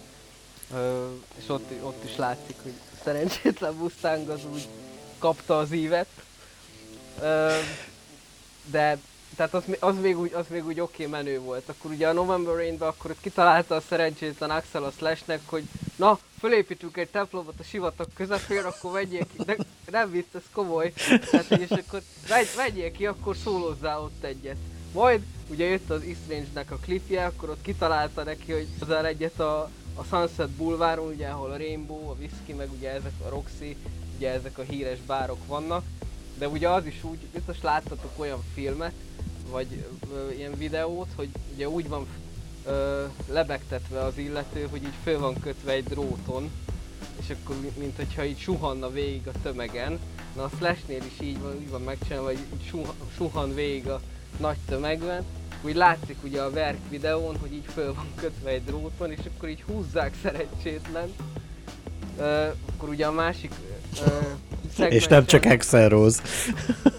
és ott is látszik, hogy szerencsétlen Mustang az úgy kapta az ívet. De tehát az még úgy oké menő volt. Akkor ugye a November Rain-ben akkor kitalálta a szerencsétlen Axl a Slashnek, hogy na, fölépítünk egy templomot a sivatag közepén, akkor vegyél ki. De nem vicc, ez komoly. Tehát, és akkor vegyél ki, akkor szólozzál ott egyet. Majd ugye jött az Strange-nek a klipje, akkor ott kitalálta neki, hogy hozzá egyet a Sunset Boulevardon, ugye ahol a Rainbow, a Whisky, meg ugye ezek a Roxy, ugye ezek a híres bárok vannak. De ugye az is úgy, biztos láttatok olyan filmet, vagy ilyen videót, hogy ugye úgy van lebegtetve az illető, hogy így föl van kötve egy dróton, és akkor mint hogyha így suhanna végig a tömegen. Na a Slashnél is így van megcsinálva, hogy így suhan végig a nagy tömegben. Úgy látszik ugye a verk videón, hogy így föl van kötve egy dróton, és akkor így húzzák szerencsétlen. Akkor ugye a másik... és nem csak Axl Rose.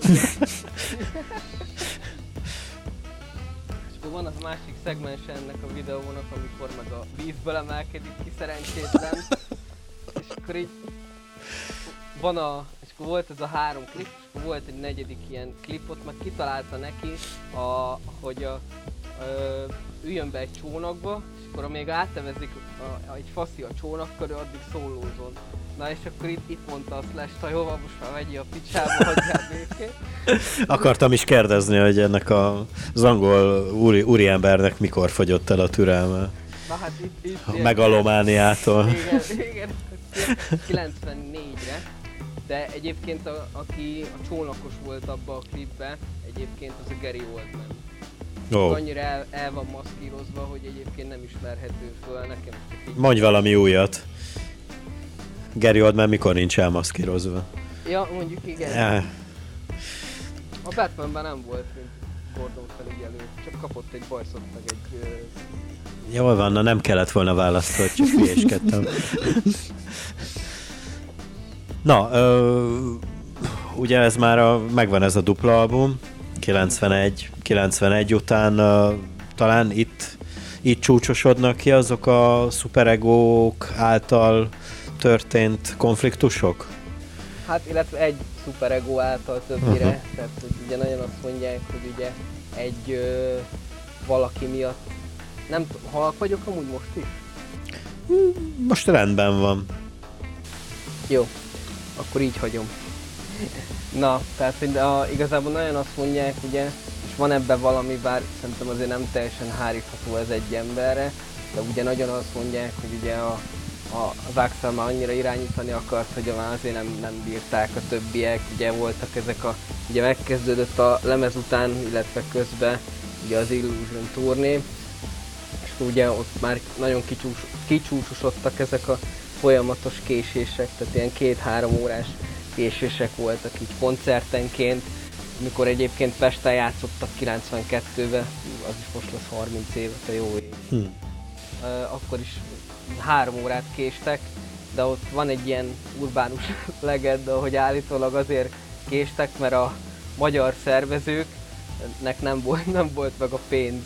És akkor van az a másik szegmens ennek a videónak, amikor meg a vízből emelkedik ki szerencsétlen. És akkor így van és akkor volt ez a három klip, és akkor volt egy negyedik ilyen klipot, meg kitalálta neki, hogy üljön be egy csónakba, és akkor még átnevezik egy faszi a csónak körül, addig szólózon. Na és akkor itt mondta a Slash, hogy hova most már vegyél a picsába, hagyjál békén. Akartam is kérdezni, hogy ennek az angol úriembernek mikor fogyott el a türelme. Na hát itt a megalomániától. Igen, 94-re. De egyébként aki a csónakos volt abban a klipben, egyébként az a Gary Oldman. Oh. Annyira el van maszkírozva, hogy egyébként nem ismerhető föl nekem. Mondj valami újat. Gary Oldman mikor nincs elmaszkírozva? Ja, mondjuk igen. Yeah. A Batmanben nem volt, mint Gordon felügyelő, csak kapott egy bajszot meg egy... Jól van, na nem kellett volna választani, csak hülyéskedtem. Na, ugye ez már megvan ez a dupla album, 91 után talán itt csúcsosodnak ki azok a szuperegók által történt konfliktusok? Hát, illetve egy szuperego által többnyire, tehát ugye nagyon azt mondják, hogy ugye egy valaki miatt, nem halk vagyok amúgy most is? Most rendben van. Jó, akkor így hagyom. Na, tehát hogy igazából nagyon azt mondják, ugye, és van ebben valami, bár szerintem azért nem teljesen hárítható ez egy emberre, de ugye nagyon azt mondják, hogy ugye az Axl már annyira irányítani akart, hogy már azért nem bírták a többiek, ugye voltak ezek ugye megkezdődött a lemez után, illetve közben ugye az Illusion turné, és ugye ott már nagyon kicsúcsosodtak ezek a folyamatos késések, tehát ilyen 2-3 órás késések voltak így koncertenként, mikor egyébként Pesten játszottak 92-ben, az is most lesz 30 évet a jó ég. Akkor is 3 órát késtek, de ott van egy ilyen urbánus legenda, hogy állítólag azért késtek, mert a magyar szervezőknek nem volt meg a pénz.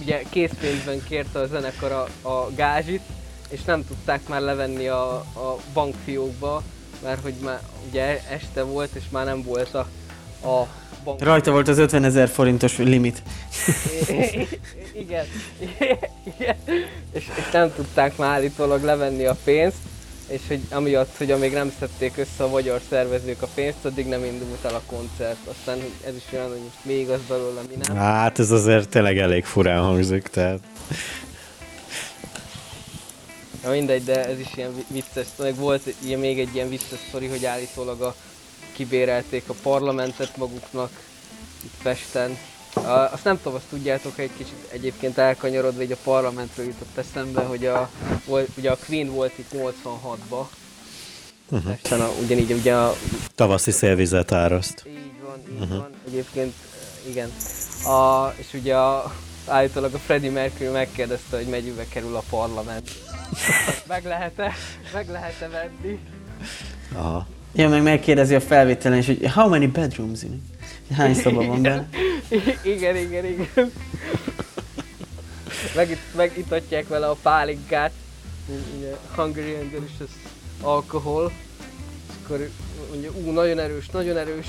Ugye készpénzben kérte a zenekar a gázsit, és nem tudták már levenni a bankfiókba, mert hogy már ugye este volt, és már nem volt a bank. Rajta volt az 50 000 forintos limit. Igen. és nem tudták már állítólag levenni a pénzt, és hogy amiatt, hogy amíg nem szedték össze a magyar szervezők a pénzt, addig nem indult el a koncert. Aztán ez is olyan, hogy most még az belőle, mi nem. Hát ez azért tényleg elég furán hangzik, tehát... Na mindegy, de ez is ilyen vicces, meg volt ilyen, még egy ilyen vicces sztori, hogy állítólag kibérelték a parlamentet maguknak itt Pesten. Azt nem tudom, azt tudjátok, egy kicsit egyébként elkanyarodva így a parlamentről jutott eszembe, hogy ugye a Queen volt itt 86-ba. Uh-huh. Pesten ugyanígy ugye a... Tavaszi szélvizet áraszt. Így van, így van. Egyébként igen. És ugye állítólag a Freddie Mercury megkérdezte, hogy mennyibe kerül a parlament. Meg lehet-e venni? Aha. Ja, meg megkérdezi a felvételen is, hogy how many bedrooms in it? Hány szoba van benne? Igen. Megitatják vele a pálinkát, Hungarian delicious alkohol, és akkor mondja, nagyon erős.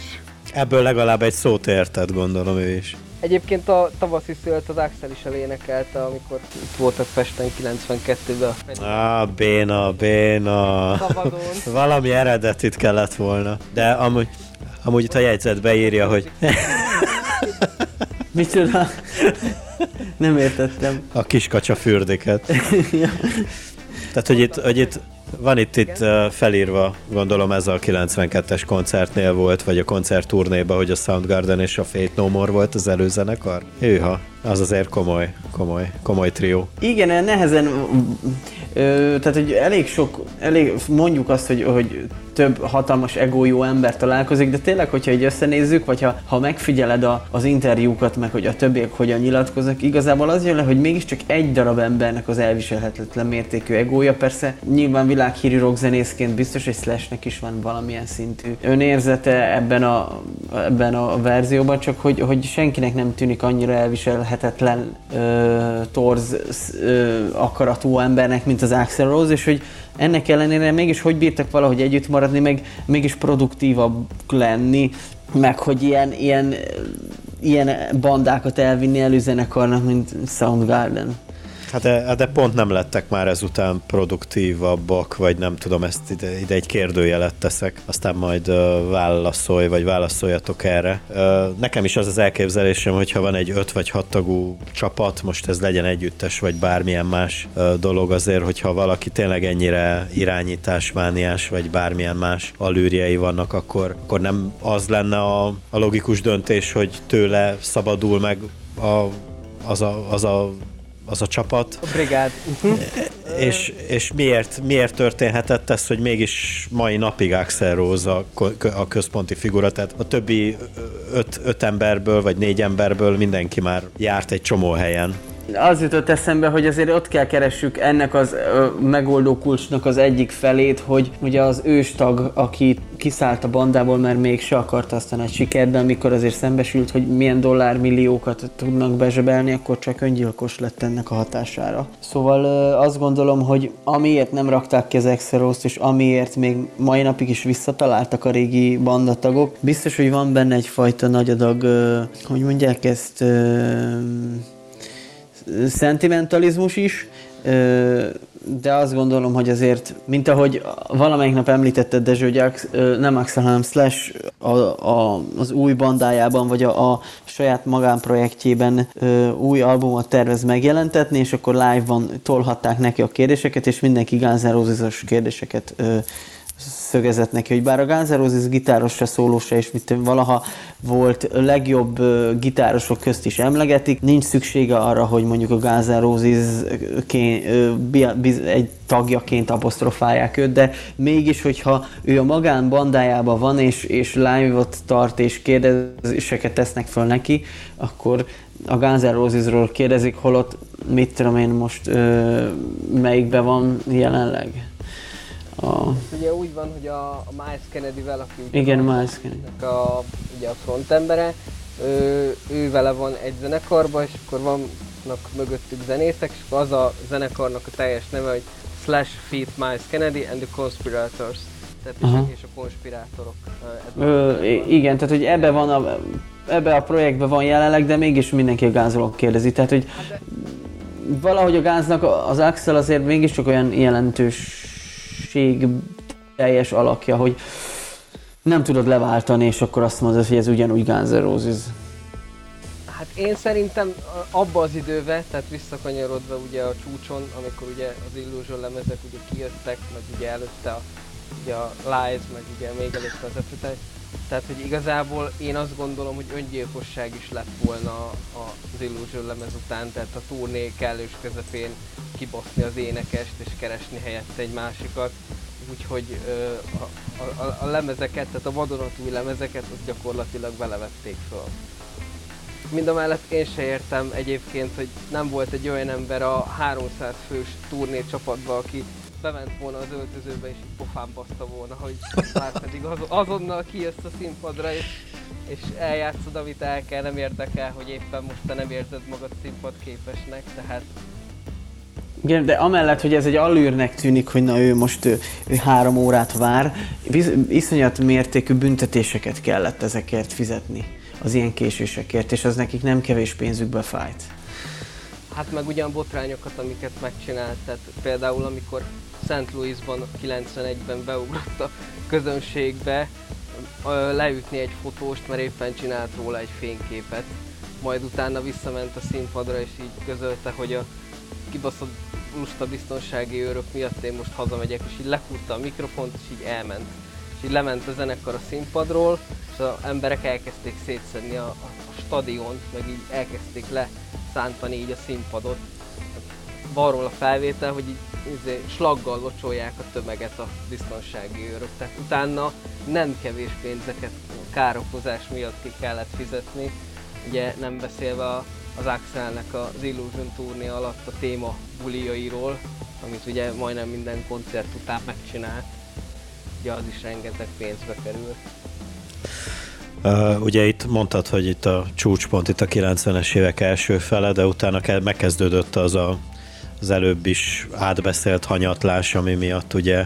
Ebből legalább egy szót érted, gondolom ő is. Egyébként a tavaszi szőlt az Axl is elénekelte, amikor itt voltak Pesten 92-ben. Béna. Szabadon. Valami eredetit kellett volna. De amúgy itt a jegyzetbe írja, hogy... Micsoda? Nem értettem. A kiskacsa fürdéket. Ja. Tehát, hogy itt van itt felírva, gondolom ez a 92-es koncertnél volt, vagy a koncertturnéban, hogy a Soundgarden és a Faith No More volt az előzenekar. Hűha, az azért komoly trió. Igen, nehezen, tehát hogy elég mondjuk azt, hogy több hatalmas egójú ember találkozik, de tényleg, hogyha így összenézzük, vagy ha megfigyeled az interjúkat, meg hogy a többiek hogyan nyilatkoznak, igazából az jön le, hogy mégiscsak egy darab embernek az elviselhetetlen mértékű egója. Persze nyilván világhírű rockzenészként biztos, hogy Slashnek is van valamilyen szintű önérzete ebben a verzióban, csak hogy senkinek nem tűnik annyira elviselhetetlen akaratú embernek, mint az Axl Rose, és hogy ennek ellenére mégis hogy bírtak valahogy együtt maradni, meg mégis produktívabb lenni, meg hogy ilyen bandákat elvinni előzenekarnak, mint Soundgarden. Hát de pont nem lettek már ezután produktívabbak, vagy nem tudom, ezt ide egy kérdőjelet teszek, aztán majd válaszoljatok erre. Nekem is az elképzelésem, hogyha van egy 5 vagy 6 tagú csapat, most ez legyen együttes, vagy bármilyen más dolog, azért, hogyha valaki tényleg ennyire irányításmániás, vagy bármilyen más alűrjei vannak, akkor nem az lenne a logikus döntés, hogy tőle szabadul meg az a csapat. A brigád. És miért történhetett ez, hogy mégis mai napig Axl Rose a központi figura, tehát a többi 5 emberből, vagy 4 emberből mindenki már járt egy csomó helyen. Az jutott eszembe, hogy azért ott kell keressük ennek az megoldó kulcsnak az egyik felét, hogy ugye az őstag, aki kiszállt a bandából, mert még se akarta aztán egy sikert, de amikor azért szembesült, hogy milyen dollármilliókat tudnak bezsebelni, akkor csak öngyilkos lett ennek a hatására. Szóval azt gondolom, hogy amiért nem rakták ki az Axl Rose-t, és amiért még mai napig is visszataláltak a régi bandatagok, biztos, hogy van benne egyfajta nagy adag, hogy mondják ezt... szentimentalizmus is, de azt gondolom, hogy azért, mint ahogy valamelyik nap említetted, Dezső, hogy nem Axl, hanem Slash az új bandájában, vagy a saját magánprojektjében új albumot tervez megjelentetni, és akkor live-ban tolhatták neki a kérdéseket, és mindenki Guns N' Roses-os kérdéseket szögezett neki, hogy bár a Guns N' Roses gitárosra, szólósra és mit valaha volt legjobb gitárosok közt is emlegetik, nincs szüksége arra, hogy mondjuk a Guns N' Roses-ként egy tagjaként apostrofálják őt, de mégis, hogyha ő a magán bandájában van és live-ot tart és kérdéseket tesznek föl neki, akkor a Guns N' Roses-ról kérdezik, holott mit tudom én most melyikben van jelenleg. Ugye úgy van, hogy a Miles Kennedy-vel, aki igen, Miles Kennedy. Ugye a frontembere, ő vele van egy zenekarban, és akkor vannak mögöttük zenészek, és az a zenekarnak a teljes neve, hogy Slash feat. Miles Kennedy and the Conspirators. Tehát és a konspirátorok. Igen, tehát hogy ebbe a projektben van jelenleg, de mégis mindenki a gázolók kérdezi. Tehát, hogy Valahogy a Gunsnak az Axl azért mégiscsak olyan jelentőség teljes alakja, hogy nem tudod leváltani, és akkor azt mondod, hogy ez ugyanúgy Guns N' Roses. Hát én szerintem abba az időbe, tehát visszakanyarodva ugye a csúcson, amikor ugye az Illusion lemezek ugye kijöttek, meg ugye előtte a, ugye a Lies, meg ugye még előtte az Appetite, tehát hogy igazából én azt gondolom, hogy öngyilkosság is lett volna az Illusion lemez után, tehát a turné kellős közepén kibaszni az énekest és keresni helyette egy másikat. Úgyhogy a lemezeket, tehát a vadonatúj lemezeket, azt gyakorlatilag belevették fel. Mindamellett én se értem egyébként, hogy nem volt egy olyan ember a 300 fős turné csapatban, aki bement volna az öltözőbe és pofán baszta volna, hogy már pedig azonnal kijössz a színpadra és eljátszod, amit el kell, nem érdekel, hogy éppen most te nem érzed magad színpadképesnek, tehát... Igen, de amellett, hogy ez egy allűrnek tűnik, hogy na ő most ő 3 órát vár, iszonyat mértékű büntetéseket kellett ezekért fizetni, az ilyen késésekért, és az nekik nem kevés pénzükbe fájt. Hát meg ugyan botrányokat, amiket megcsinált, tehát például amikor St. Louisban 91-ben beugrott a közönségbe leütni egy fotóst, mert éppen csinált róla egy fényképet, majd utána visszament a színpadra és így közölte, hogy a kibaszott lusta biztonsági őrök miatt én most hazamegyek, és így lekúrta a mikrofont, és így elment. És így lement a zenekar a színpadról, és az emberek elkezdték szétszedni a stadiont, meg így elkezdték leszántani így a színpadot. Balról a felvétel, hogy így slaggal locsolják a tömeget a biztonsági őrök. Tehát utána nem kevés pénzeket károkozás miatt ki kellett fizetni, ugye nem beszélve az Axelnek az Illusion turné alatt a téma bulijairól, amit ugye majdnem minden koncert után megcsinált. Ugye az is rengeteg pénzbe kerül. Ugye itt mondtad, hogy itt a csúcspont, itt a 90-es évek első fele, de utána megkezdődött az előbb is átbeszélt hanyatlás, ami miatt ugye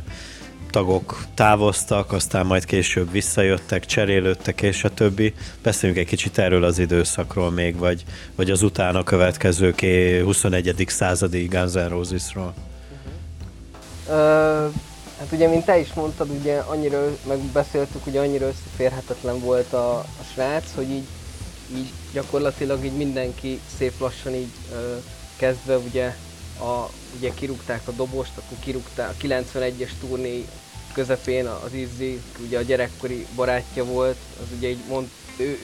tagok távoztak, aztán majd később visszajöttek, cserélődtek és a többi. Beszéljünk egy kicsit erről az időszakról még, vagy az utána következő 21. századi Guns N' Roses-ról. Hát ugye, mint te is mondtad, ugye annyira, megbeszéltük, ugye annyira összeférhetetlen volt a srác, hogy így gyakorlatilag így mindenki szép lassan így kezdve ugye ugye kirúgták a dobost, akkor kirúgták a 91-es turné közepén az Izzy, ugye a gyerekkori barátja volt, az ugye így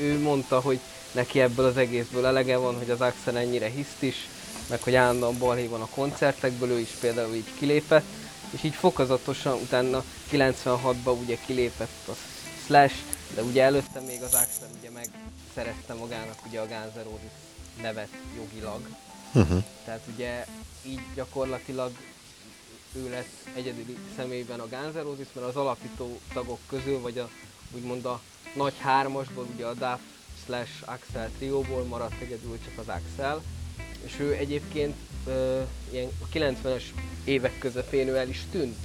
ő mondta, hogy neki ebből az egészből elege van, hogy az Axl ennyire hisztis, meg hogy állandóan balhé van a koncertekből, ő is például így kilépett, és így fokozatosan utána 96-ban ugye kilépett a Slash, de ugye előtte még az Axl ugye megszerezte magának ugye a Guns N' Roses nevet jogilag. Uh-huh. Tehát ugye így gyakorlatilag ő lesz egyedüli személyben a Guns N' Roses, mert az alapító tagok közül, vagy úgymond a nagy hármasból, ugye a Duff / Axl trióból maradt egyedül csak az Axl, és ő egyébként ilyen a 90-es évek közepén ő el is tűnt.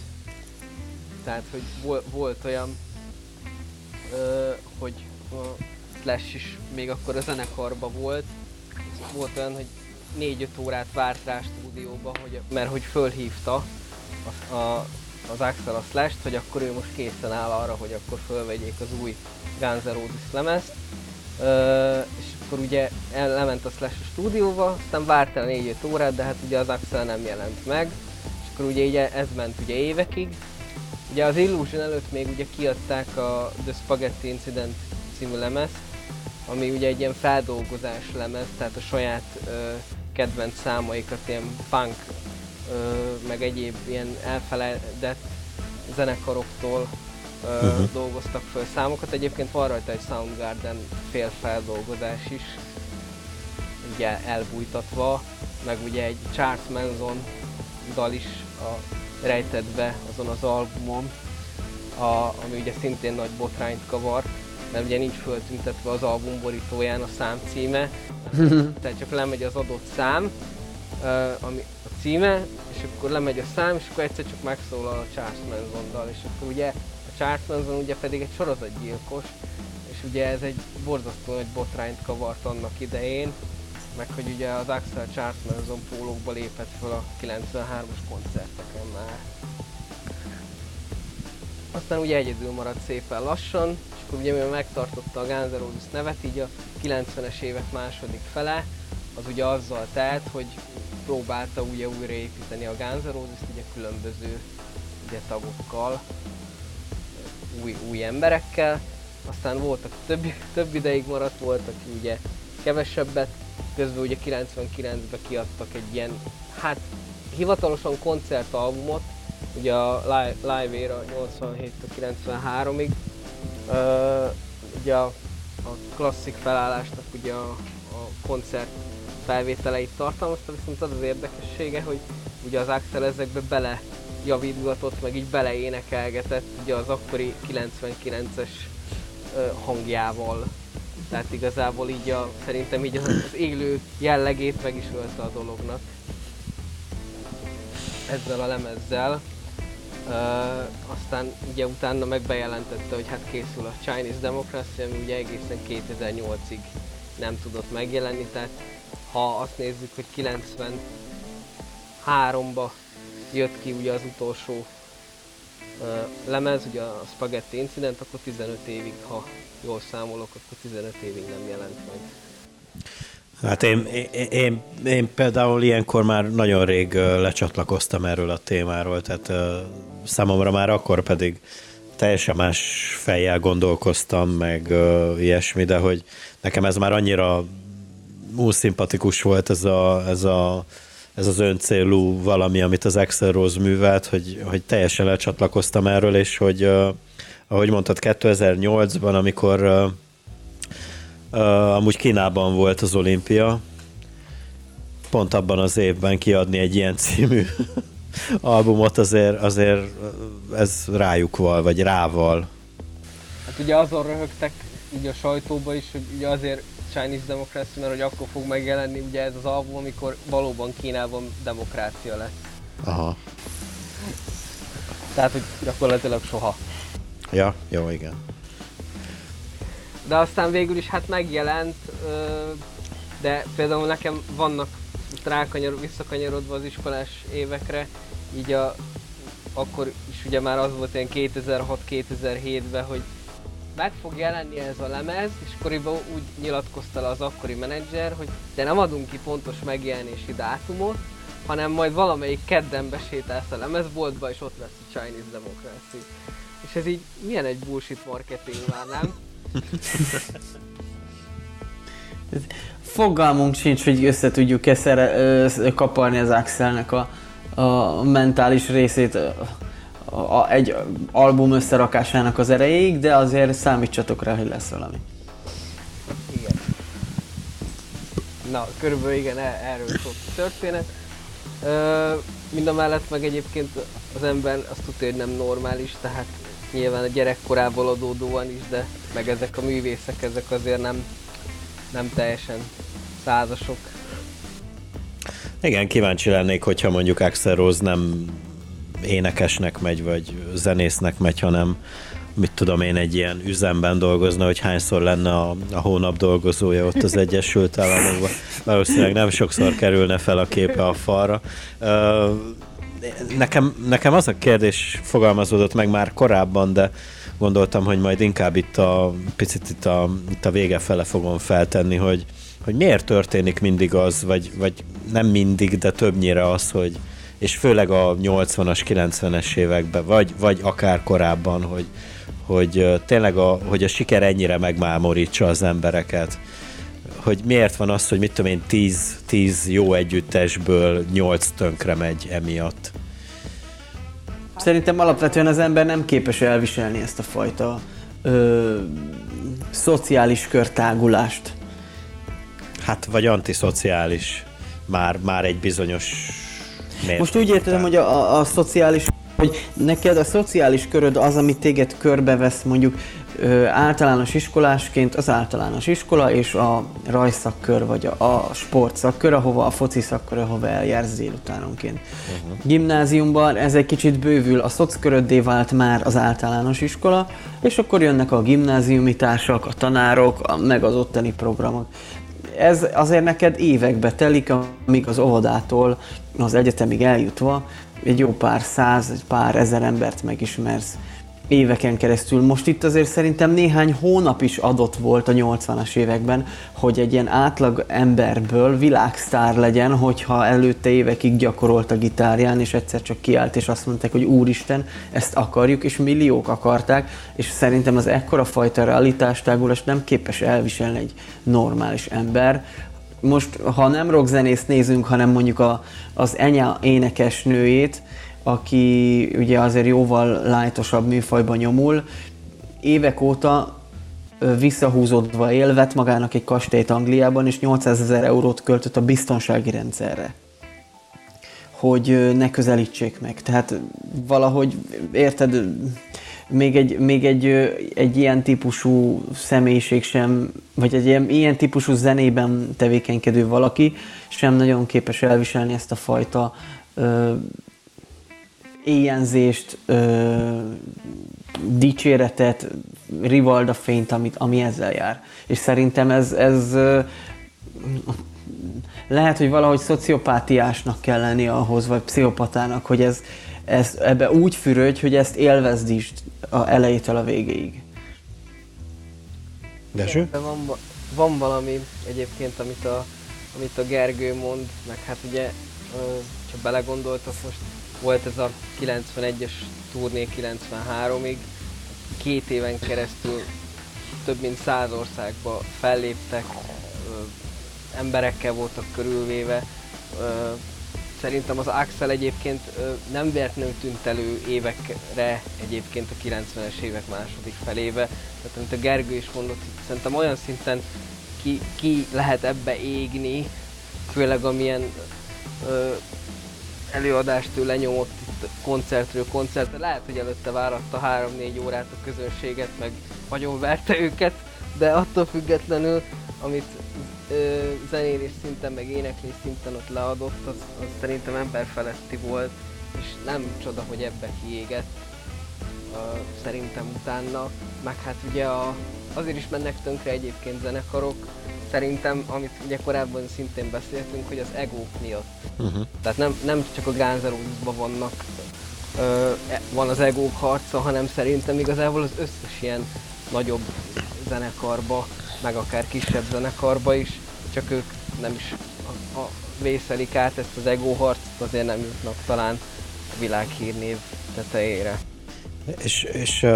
Tehát, hogy volt olyan, hogy Slash is még akkor a zenekarban volt, volt olyan, hogy 4-5 órát várt rá stúdióba, mert hogy fölhívta az Axl a Slash-t, hogy akkor ő most készen áll arra, hogy akkor fölvegyék az új Guns N' Roses lemezt. És akkor ugye lement a Slash a stúdióba, aztán várt el 4-5 órát, de hát ugye az Axl nem jelent meg. És akkor ugye így ez ment ugye évekig. Ugye az Illusion előtt még ugye kiadták a The Spaghetti Incident című lemezt, ami ugye egy ilyen feldolgozás lemez, tehát a saját kedvenc számaikat, ilyen punk, meg egyéb ilyen elfeledett zenekaroktól dolgoztak föl számokat. Egyébként van rajta egy Soundgarden félfeldolgozás is, ugye elbújtatva, meg ugye egy Charles Manson dal is rejtett be azon az albumon, ami ugye szintén nagy botrányt kavart, mert ugye nincs föltüntetve az album borítóján a szám címe, tehát csak lemegy az adott szám, ami a címe, és akkor lemegy a szám, és akkor egyszer csak megszólal a Charles Manson-dal, és akkor ugye a Charles Manson ugye pedig egy sorozatgyilkos, és ugye ez egy borzasztó nagy botrányt kavart annak idején, meg hogy ugye az Axl Charles Manson pólókba lépett föl a 93-as koncerteken már. Aztán ugye egyedül maradt szépen lassan, és akkor ugye mivel megtartotta a Guns N' Roses nevet, így a 90-es évek második fele, az ugye azzal telt, hogy próbálta ugye újraépíteni a Guns N' Roses-t ugye különböző ugye tagokkal, új emberekkel. Aztán voltak több ideig maradt, voltak ugye kevesebbet, közben ugye 99-ben kiadtak egy ilyen, hát hivatalosan koncertalbumot, ugye a Live Era 87-93-ig, ugye a klasszik felállásnak ugye a koncert felvételeit tartalmazta, viszont az az érdekessége, hogy ugye az Axl ezekbe belejavítgatott, meg így beleénekelgetett ugye az akkori 99-es hangjával. Tehát igazából így a, szerintem így az élő jellegét meg is ölte a dolognak ezzel a lemezzel. Aztán ugye utána meg bejelentette, hogy hát készül a Chinese Democracy, ami ugye egészen 2008-ig nem tudott megjelenni, tehát ha azt nézzük, hogy 93-ba jött ki ugye az utolsó lemez, ugye a Spaghetti Incident, akkor 15 évig, ha jól számolok, akkor 15 évig nem jelent meg. Hát én például ilyenkor már nagyon rég lecsatlakoztam erről a témáról, tehát számomra már akkor pedig teljesen más fejjel gondolkoztam, meg ilyesmi, de hogy nekem ez már annyira szimpatikus volt ez az öncélú valami, amit az Axl Rose művelt, hogy teljesen lecsatlakoztam erről, és hogy ahogy mondtad, 2008-ban, amikor amúgy Kínában volt az olimpia, pont abban az évben kiadni egy ilyen című albumot, azért ez rával, vagy rával. Hát ugye azon röhögtek ugye a sajtóban is, hogy ugye azért Chinese Democracy, mert hogy akkor fog megjelenni ugye ez az album, amikor valóban Kínában demokrácia lesz. Aha. Tehát, hogy gyakorlatilag soha. Ja, jó, igen. De aztán végül is hát megjelent, de például nekem vannak visszakanyarodva az iskolás évekre, így akkor is ugye már az volt ilyen 2006-2007-ben, hogy meg fog jelenni ez a lemez, és koriban úgy nyilatkozta le az akkori menedzser, hogy de nem adunk ki pontos megjelenési dátumot, hanem majd valamelyik kedden besétálsz a lemezboltba, és ott lesz a Chinese Democracy. És ez így milyen egy bullshit marketing már, nem? Fogalmunk sincs, hogy össze tudjuk-e kaparni az Axelnek a mentális részét egy album összerakásának az erejéig, de azért számítsatok rá, hogy lesz valami. Igen. Na, körülbelül igen, erről szólt a történet. Mindamellett meg egyébként az ember azt tudja, hogy nem normális, tehát nyilván a gyerekkorából adódóan is, de meg ezek a művészek, ezek azért nem teljesen százasok. Igen, kíváncsi lennék, hogyha mondjuk Axl Rose nem énekesnek megy, vagy zenésznek megy, hanem mit tudom én, egy ilyen üzemben dolgozna, hogy hányszor lenne a hónap dolgozója ott az Egyesült Államokban. Valószínűleg nem sokszor kerülne fel a képe a falra. Nekem az a kérdés fogalmazódott meg már korábban, de gondoltam, hogy majd inkább itt a vége fele fogom feltenni, hogy miért történik mindig az, vagy nem mindig, de többnyire az, hogy és főleg a 80-as, 90-es években, vagy akár korábban, hogy tényleg hogy a siker ennyire megmámorítsa az embereket. Hogy miért van az, hogy mit tudom én, 10 jó együttesből 8 tönkre megy emiatt? Szerintem alapvetően az ember nem képes elviselni ezt a fajta szociális körtágulást. Hát, vagy antiszociális. Már egy bizonyos mértékben. Most úgy értem, hogy a szociális, hogy neked a szociális köröd az, ami téged körbevesz, mondjuk általános iskolásként az általános iskola és a rajszakkör vagy a sportszakkör, ahova a foci szakkör, ahova eljársz délutánonként. Gimnáziumban ez egy kicsit bővül, a szocköröddé vált már az általános iskola, és akkor jönnek a gimnáziumi társak, a tanárok, meg az ottani programok. ez azért neked évekbe telik, amíg az óvodától az egyetemig eljutva egy jó pár száz, egy pár ezer embert megismersz éveken keresztül. Most itt azért szerintem néhány hónap is adott volt a 80-as években, hogy egy ilyen átlag emberből világsztár legyen, hogyha előtte évekig gyakorolt a gitárján, és egyszer csak kiállt, és azt mondták, hogy úristen, ezt akarjuk, és milliók akarták, és szerintem az ekkora fajta realitástágulást nem képes elviselni egy normális ember. Most, ha nem rockzenészt nézünk, hanem mondjuk az Enya énekesnőjét, aki ugye azért jóval lájtosabb műfajban nyomul, évek óta visszahúzódva él, vett magának egy kastélyt Angliában, és 800 000 eurót költött a biztonsági rendszerre, hogy ne közelítsék meg. Tehát valahogy, érted, még egy ilyen típusú személyiség sem, vagy egy ilyen típusú zenében tevékenykedő valaki sem nagyon képes elviselni ezt a fajta éjjenzést, dicséretet, rivaldafényt, ami ezzel jár. És szerintem ez lehet, hogy valahogy szociopátiásnak kell lenni ahhoz, vagy pszichopatának, hogy ez ebbe úgy fürödj, hogy ezt élvezd is a elejétől a végéig. Dezső? Van valami egyébként, amit a Gergő mond, meg hát ugye, ha belegondoltak, most volt ez a 91-es turné 93-ig, 2 éven keresztül több mint 100 országba felléptek, emberekkel voltak körülvéve. Szerintem az Axl egyébként nem véletlenül tűnt elő évekre egyébként a 90-es évek második felébe. Tehát amit a Gergő is mondott, szerintem olyan szinten ki lehet ebbe égni, főleg amilyen előadástól lenyomott itt koncertről koncertre. Lehet, hogy előtte váratta 3-4 órát a közönséget, meg vagyonverte őket, de attól függetlenül, amit zenélés szinten, meg éneklés szinten ott leadott, az szerintem emberfeletti volt, és nem csoda, hogy ebbe kiégett szerintem utána. Meg hát ugye azért is mennek tönkre egyébként zenekarok, szerintem, amit ugye korábban szintén beszéltünk, hogy az egók miatt. Tehát nem csak a Guns N' Roses-ban van az egók harca, hanem szerintem igazából az összes ilyen nagyobb zenekarba, meg akár kisebb zenekarba is, csak ők nem is vészelik át ezt az egóharcot, azért nem jutnak talán a világhírnév tetejére. És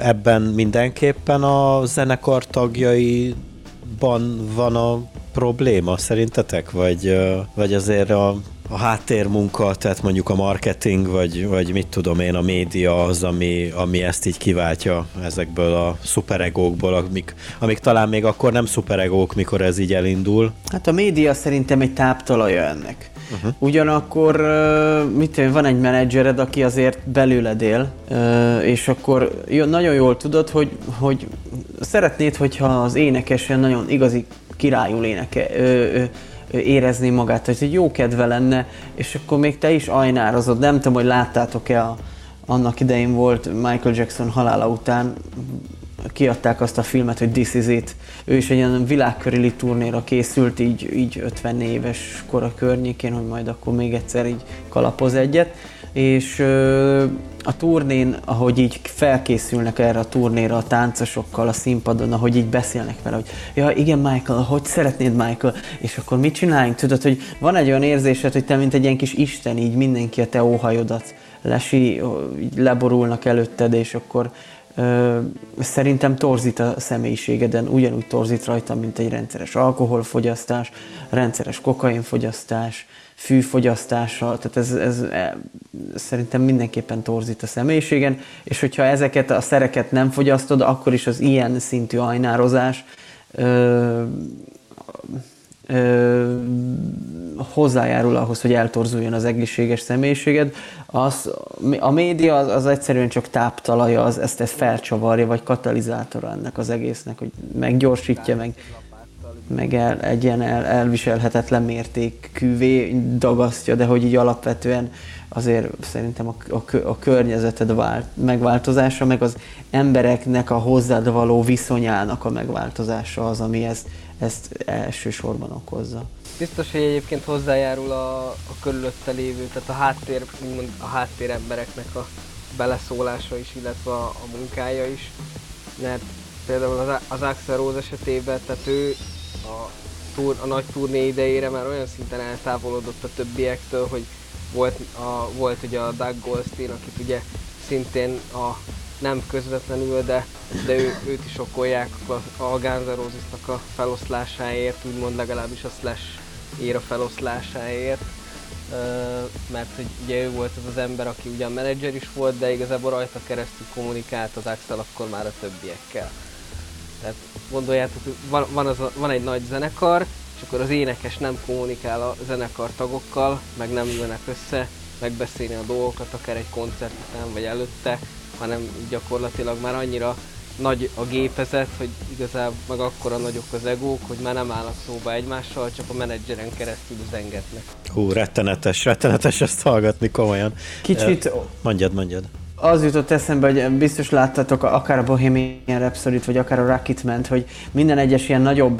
ebben mindenképpen a zenekar tagjai van a probléma szerintetek? Vagy azért a háttérmunka, tehát mondjuk a marketing, vagy mit tudom én, a média az, ami ezt így kiváltja ezekből a szuperegókból, amik talán még akkor nem szuperegók, mikor ez így elindul? Hát a média szerintem egy táptalaja ennek. Ugyanakkor van egy menedzsered, aki azért belőled él, és akkor nagyon jól tudod, hogy szeretnéd, hogyha az énekesen nagyon igazi királyul érezné magát, hogy egy jó kedve lenne, és akkor még te is ajnározod. Nem tudom, hogy láttátok-e, annak idején volt Michael Jackson halála után, kiadták azt a filmet, hogy This Is It. Ő is egy ilyen világkörüli turnéra készült, így 50 éves kora környékén, hogy majd akkor még egyszer így kalapoz egyet. És a turnén, ahogy így felkészülnek erre a turnéra a táncosokkal a színpadon, ahogy így beszélnek vele, hogy ja igen Michael, hogy szeretnéd Michael, és akkor mit csináljunk? Tudod, hogy van egy olyan érzésed, hogy te mint egy ilyen kis isten, így mindenki a te óhajodat leborulnak előtted, és akkor szerintem torzít a személyiségeden, ugyanúgy torzít rajta, mint egy rendszeres alkoholfogyasztás, rendszeres kokainfogyasztás, fűfogyasztással, tehát ez szerintem mindenképpen torzít a személyiségen, és hogyha ezeket a szereket nem fogyasztod, akkor is az ilyen szintű ajnározás hozzájárul ahhoz, hogy eltorzuljon az egészséges személyiséged. A média az egyszerűen csak táptalaja, ezt felcsavarja, vagy katalizátora ennek az egésznek, hogy meggyorsítja, meg egy ilyen elviselhetetlen mértékűvé dagasztja, de hogy így alapvetően azért szerintem a környezeted megváltozása, meg az embereknek a hozzád való viszonyának a megváltozása az, ami ezt ezt elsősorban okozza. Biztos, hogy egyébként hozzájárul a körülötte lévő, tehát a háttér embereknek a beleszólása is, illetve a munkája is. Mert például az Axl Rose esetében, tehát ő a nagy turné idejére már olyan szinten eltávolodott a többiektől, hogy volt ugye a Doug Goldstein, akit ugye szintén nem közvetlenül, de őt is okolják a Guns N' Roses-nak a feloszlásáért, úgymond legalábbis a Slash éra feloszlásáért. Mert hogy ugye ő volt az az ember, aki ugyan menedzser is volt, de igazából rajta keresztül kommunikált az Axl akkor már a többiekkel. Tehát gondoljátok, hogy van egy nagy zenekar, és akkor az énekes nem kommunikál a zenekar tagokkal, meg nem ülnek össze megbeszélni a dolgokat, akár egy koncert után vagy előtte, hanem gyakorlatilag már annyira nagy a gépezet, hogy igazából meg akkora nagyok az egók, hogy már nem állnak szóba egymással, csak a menedzseren keresztül üzengetnek. Hú, rettenetes ezt hallgatni komolyan. Kicsit... Mondjad. Az jutott eszembe, hogy biztos láttátok akár a Bohemian Rhapsody-t, vagy akár a Rocketman-t, hogy minden egyes ilyen nagyobb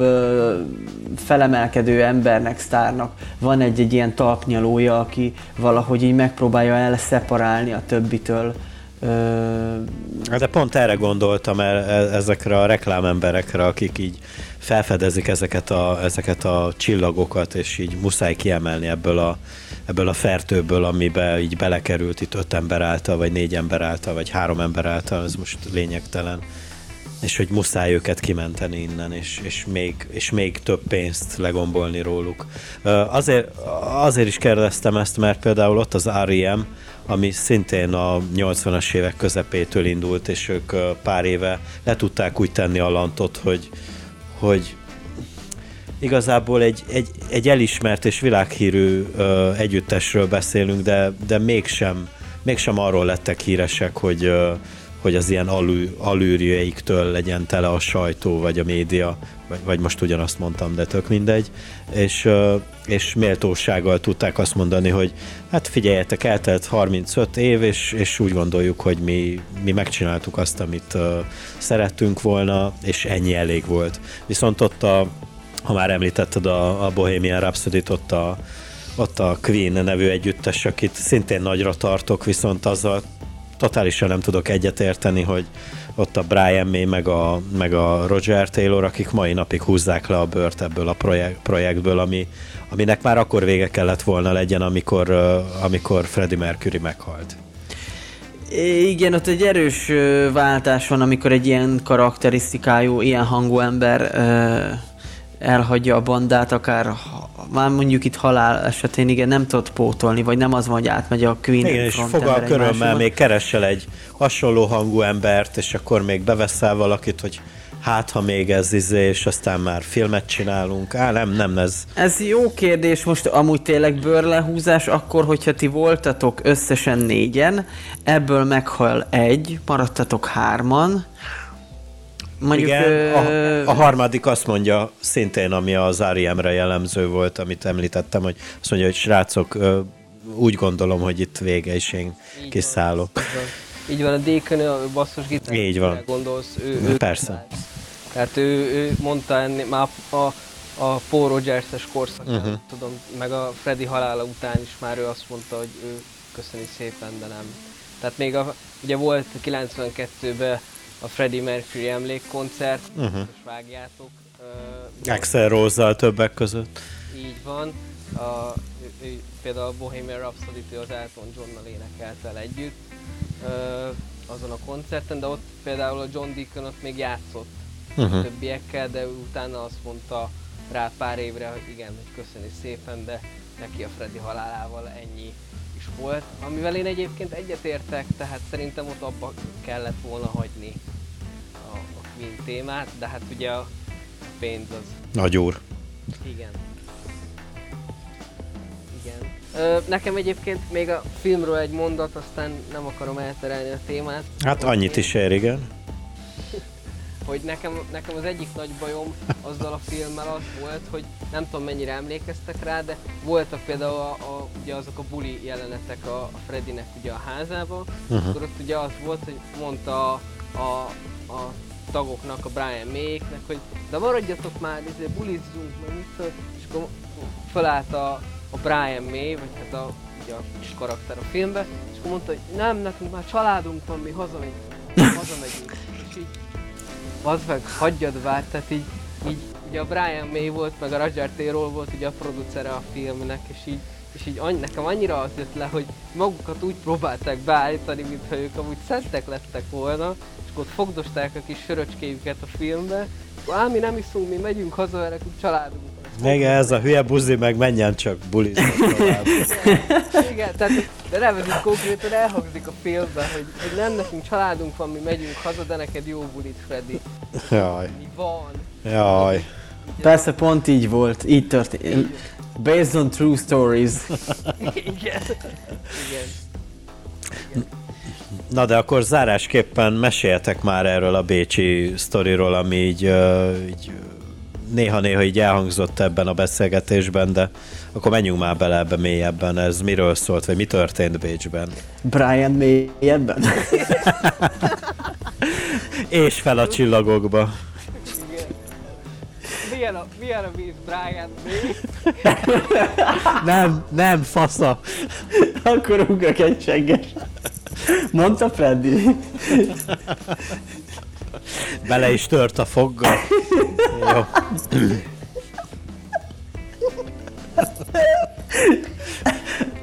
felemelkedő embernek, sztárnak van egy ilyen talpnyalója, aki valahogy így megpróbálja elszeparálni a többitől. De pont erre gondoltam, ezekre a reklámemberekre, akik így felfedezik ezeket a csillagokat, és így muszáj kiemelni ebből a fertőből, amiben így belekerült itt 5 ember által, vagy 4 ember által, vagy 3 ember által, ez most lényegtelen. És hogy muszáj őket kimenteni innen, és még több pénzt legombolni róluk. Azért is kérdeztem ezt, mert például ott az R.E.M., ami szintén a 80-as évek közepétől indult, és ők pár éve le tudták úgy tenni a lantot, hogy igazából egy elismert és világhírű együttesről beszélünk, de mégsem arról lettek híresek, hogy az ilyen alűrjeiktől legyen tele a sajtó, vagy a média, vagy most ugyanazt mondtam, de tök mindegy, és méltósággal tudták azt mondani, hogy hát figyeljetek, eltelt 35 év, és úgy gondoljuk, hogy mi megcsináltuk azt, amit szerettünk volna, és ennyi elég volt. Viszont ott, ha már említetted a Bohemian Rhapsody-t, ott a Queen nevű együttes, akit szintén nagyra tartok, viszont azzal totálisan nem tudok egyetérteni, hogy ott a Brian May meg a Roger Taylor, akik mai napig húzzák le a bőrt ebből a projektből, aminek már akkor vége kellett volna legyen, amikor Freddie Mercury meghalt. Igen, ott egy erős váltás van, amikor egy ilyen karakterisztikájú, ilyen hangú ember elhagyja a bandát, akár már mondjuk itt halál esetén, igen, nem tudod pótolni, vagy nem az van, hogy átmegy a Queen. Igen, és fogal körömmel még keresel egy hasonló hangú embert, és akkor még beveszel valakit, hogy hát, ha még ez és aztán már filmet csinálunk. Nem ez. Ez jó kérdés, most amúgy tényleg bőrlehúzás, akkor, hogyha ti voltatok összesen 4-en, ebből meghal egy, maradtatok 3-an, mondjuk, igen, a harmadik azt mondja szintén, ami az R.E.M-re jellemző volt, amit említettem, hogy azt mondja, hogy srácok, úgy gondolom, hogy itt vége, és én így kiszállok. Így van, a Deacon, a basszos gitárra gondolsz. Ő persze. Tehát ő mondta már a Paul Rogers-es korszakban, tudom, meg a Freddy halála után is már ő azt mondta, hogy ő köszöni szépen, de nem. Tehát még ugye volt 92-ben a Freddie Mercury emlékkoncert, most vágjátok. Axl Rose-zal többek között. Így van. Például a Bohemian Rhapsody-t az Elton John-nal énekelt el együtt azon a koncerten, de ott például a John Deacon ott még játszott többiekkel, de utána azt mondta rá pár évre, hogy igen, hogy köszöni szépen, de neki a Freddie halálával ennyi is volt, amivel én egyébként egyetértek, tehát szerintem ott abba kellett volna hagyni a Queen témát, de hát ugye a pénz az... Nagy úr. Igen. Nekem egyébként még a filmről egy mondat, aztán nem akarom elterelni a témát. Hát annyit is ér, igen. Hogy nekem az egyik nagy bajom azzal a filmmel az volt, hogy nem tudom mennyire emlékeztek rá, de voltak például ugye azok a buli jelenetek a Freddynek ugye a házában, akkor ott ugye az volt, hogy mondta a tagoknak, a Brian May-nek, hogy de maradjatok már, ezért bulizzunk, meg és akkor felállt a Brian May, vagy hát a kis karakter a filmbe, és akkor mondta, hogy nem, nekünk már családunk van, mi hazamegyünk, és így bazd meg, hagyjad vár, tehát így a Brian May volt, meg a Roger Taylor volt ugye a producere a filmnek, és így nekem annyira az jött le, hogy magukat úgy próbálták beállítani, mintha ők amúgy szentek lettek volna, és akkor ott fogdosták a kis söröcskéjüket a filmbe, ám mi nem iszunk, mi megyünk haza, erre a családunk. Igen, ez a hülye buzi meg menjen csak bulizni tovább. Igen, tehát de nevezik konkrétan, elhangzik a filmben, hogy nem nekünk családunk van, mi megyünk haza, de neked jó bulit, Freddy. Jaj. Mi van? Jaj. Persze pont így volt, így történt. Based on true stories. Igen. Igen. Na de akkor zárásképpen meséljetek már erről a bécsi sztoriról, ami így néha-néha így elhangzott ebben a beszélgetésben, de akkor menjünk már bele ebbe mélyebben. Ez miről szólt, vagy mi történt Bécsben? Brian mélyebben? És fel a csillagokba. Milyen a víz, Brian May? Nem, fasza. Akkor ugrok egy csengges. Mondta Freddy. Bele is tört a foggal. Jó.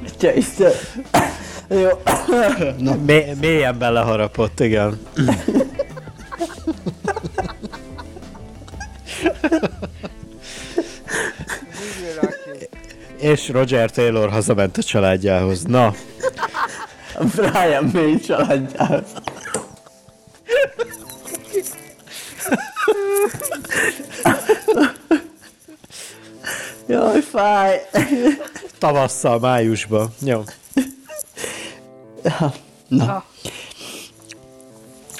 Atya Isten. Jó. Mélyen beleharapott, igen. És Roger Taylor hazament a családjához. Na. A Brian May családjához. Jaj, fáj! Tavasszal, májusban. Jó. Na.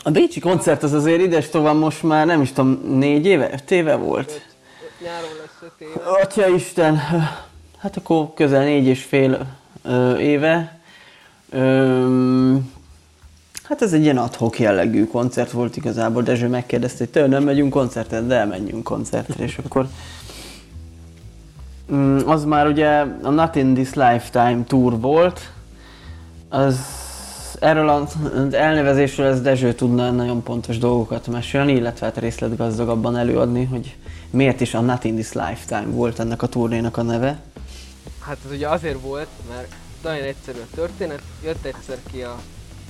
A bécsi koncert az azért ides tovább most már nem is tudom, 4 éve, 5 éve volt? Nyáron lesz 5 éve. Atyaisten, hát akkor közel 4,5 éve. Hát ez egy ilyen ad-hoc jellegű koncert volt igazából. Dezső megkérdezte, hogy tőle nem megyünk koncertre, de elmenjünk koncertre, és akkor... az már ugye a Not In This Lifetime tour volt. Az erről az elnevezésről ez Dezső tudna nagyon pontos dolgokat mesélni, illetve hát részletgazdagabban előadni, hogy miért is a Not In This Lifetime volt ennek a turnénak a neve. Hát ez ugye azért volt, mert nagyon egyszerű a történet. Jött egyszer ki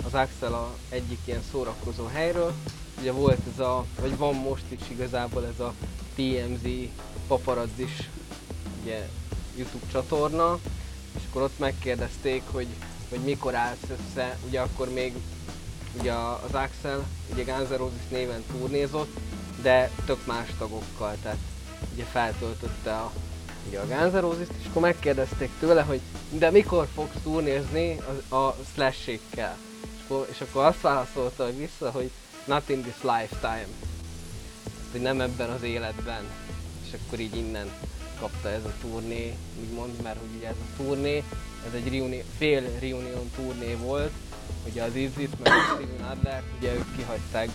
az Axl egyik ilyen szórakozó helyről. Ugye volt ez vagy van most is igazából ez a TMZ paparazzis ugye YouTube csatorna, és akkor ott megkérdezték, hogy mikor állsz össze, ugye akkor még ugye az Axl ugye Guns N' Roses néven turnézott, de tök más tagokkal, tehát ugye feltöltötte ugye a Guns N' Roses-t, és akkor megkérdezték tőle, hogy de mikor fogsz turnézni a Slash-ékkel, és akkor azt válaszolta, hogy Not In This Lifetime, hogy nem ebben az életben, és akkor így innen kapta ez a turné, úgymond, mert ugye ez a turné, ez egy fél reunion turné volt, ugye az Izzyt, meg a Steven Adlert, ugye ők kihagyták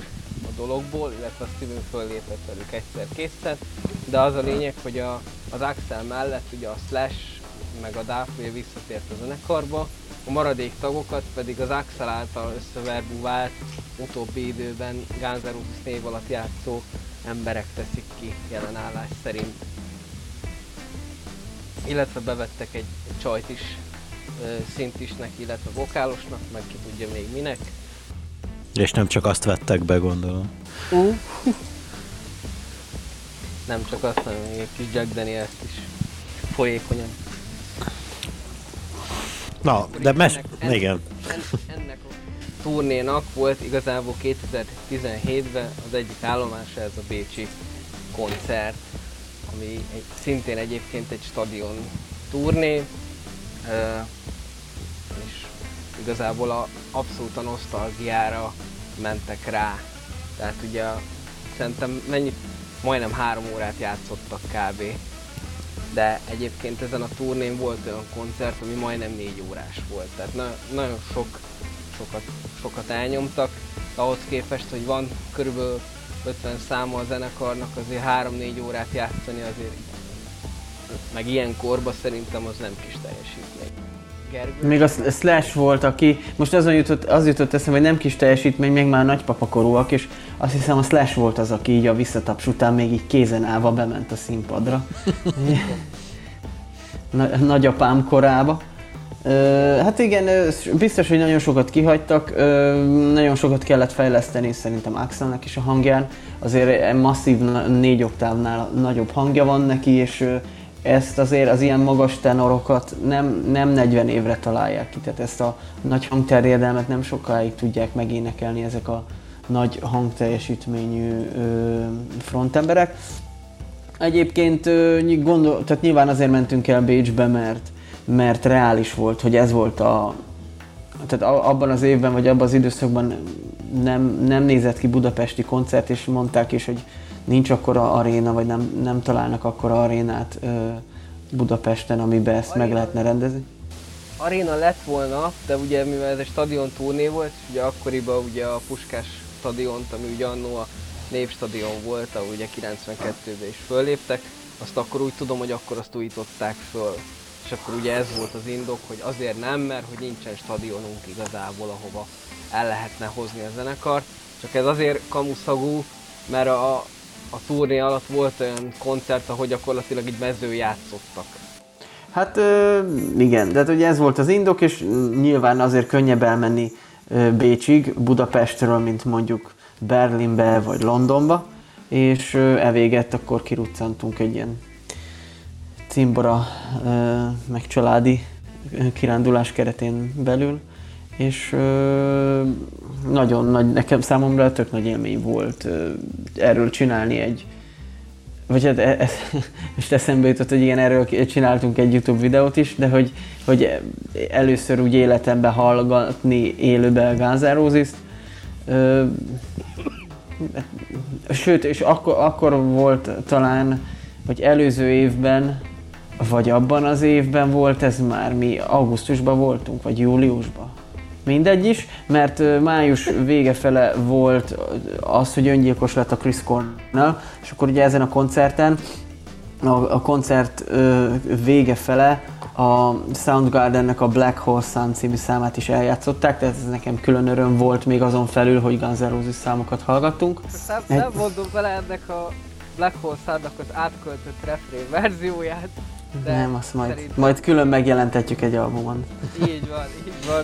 a dologból, illetve a Steven föllépett velük egyszer-kétszer, de az a lényeg, hogy az Axl mellett ugye a Slash, meg a Duff ugye visszatért a zenekarba, a maradék tagokat pedig az Axl által összeverbúvált utóbbi időben Guns N' Roses név alatt játszó emberek teszik ki jelenállás szerint. Illetve bevettek egy csajt is, szintisnek, illetve vokálosnak, meg ki tudja még minek. És nem csak azt vettek be, gondolom. Nem csak azt, hanem még egy kis Jack Danielst is folyékonyan. Na, de igen. Ennek a turnénak volt igazából 2017-ben az egyik állomása ez a bécsi koncert, ami szintén egyébként egy stadion turné, és igazából abszolút a nosztalgiára mentek rá. Tehát ugye szerintem majdnem 3 órát játszottak kb. De egyébként ezen a turnén volt olyan koncert, ami majdnem 4 órás volt. Tehát nagyon sokat elnyomtak, ahhoz képest, hogy van körülbelül 50 száma a zenekarnak, azért 3-4 órát játszani azért, meg ilyen korban szerintem az nem kis teljesítmény. Gergő. Még a Slash volt, aki most az jutott eszembe, hogy nem kis teljesítmény, még már nagypapakorúak, és azt hiszem a Slash volt az, aki így a visszataps után még így kézen állva bement a színpadra. Nagyapám korába. Hát igen, biztos, hogy nagyon sokat kihagytak, nagyon sokat kellett fejleszteni szerintem Axelnek is a hangján. Azért masszív 4 oktávnál nagyobb hangja van neki, és ezt azért az ilyen magas tenorokat nem 40 évre találják ki, tehát ezt a nagy hangterjedelmet nem sokáig tudják megénekelni ezek a nagy hangteljesítményű frontemberek. Egyébként tehát nyilván azért mentünk el Bécsbe, mert reális volt, hogy ez volt a... Tehát abban az évben, vagy abban az időszakban nem nézett ki budapesti koncert, és mondták is, hogy nincs akkora aréna, vagy nem találnak akkora arénát Budapesten, amiben ezt aréna, meg lehetne rendezni. Aréna lett volna, de ugye mivel ez egy stadion turné volt, ugye akkoriban ugye a Puskás stadiont, ami ugye annó a Népstadion volt, ahol ugye 92-ben is fölléptek, azt akkor úgy tudom, hogy akkor azt újították föl. És akkor ugye ez volt az indok, hogy azért nem, mert hogy nincsen stadionunk igazából, ahova el lehetne hozni a zenekart. Csak ez azért kamuszagú, mert a turné alatt volt olyan koncert, ahol gyakorlatilag így mező játszottak. Hát igen, de ugye ez volt az indok, és nyilván azért könnyebb elmenni Bécsig, Budapestről, mint mondjuk Berlinbe vagy Londonba, és evégett akkor kiruccantunk egy ilyen cimbora meg családi kirándulás keretén belül, és nagyon nagy, nekem számomra tök nagy élmény volt erről csinálni egy, vagy hát most eszembe jutott, hogy igen, erről csináltunk egy YouTube videót is, de hogy először úgy életemben hallgatni élőben Guns N' Roses-t. Sőt, és akkor volt talán, hogy előző évben, vagy abban az évben volt ez már, mi augusztusban voltunk, vagy júliusban. Mindegy is, mert május végefele volt az, hogy öngyilkos lett a Chris Cornell, és akkor ugye ezen a koncerten, a koncert végefele a Soundgardennek a Black Hole Sun című számát is eljátszották, tehát ez nekem külön öröm volt még azon felül, hogy Guns N' Roses számokat hallgattunk. Nem mondom bele ennek a Black Hole Sunnak az átköltött refrén verzióját. De nem, azt majd külön megjelentetjük egy albumon. Így van.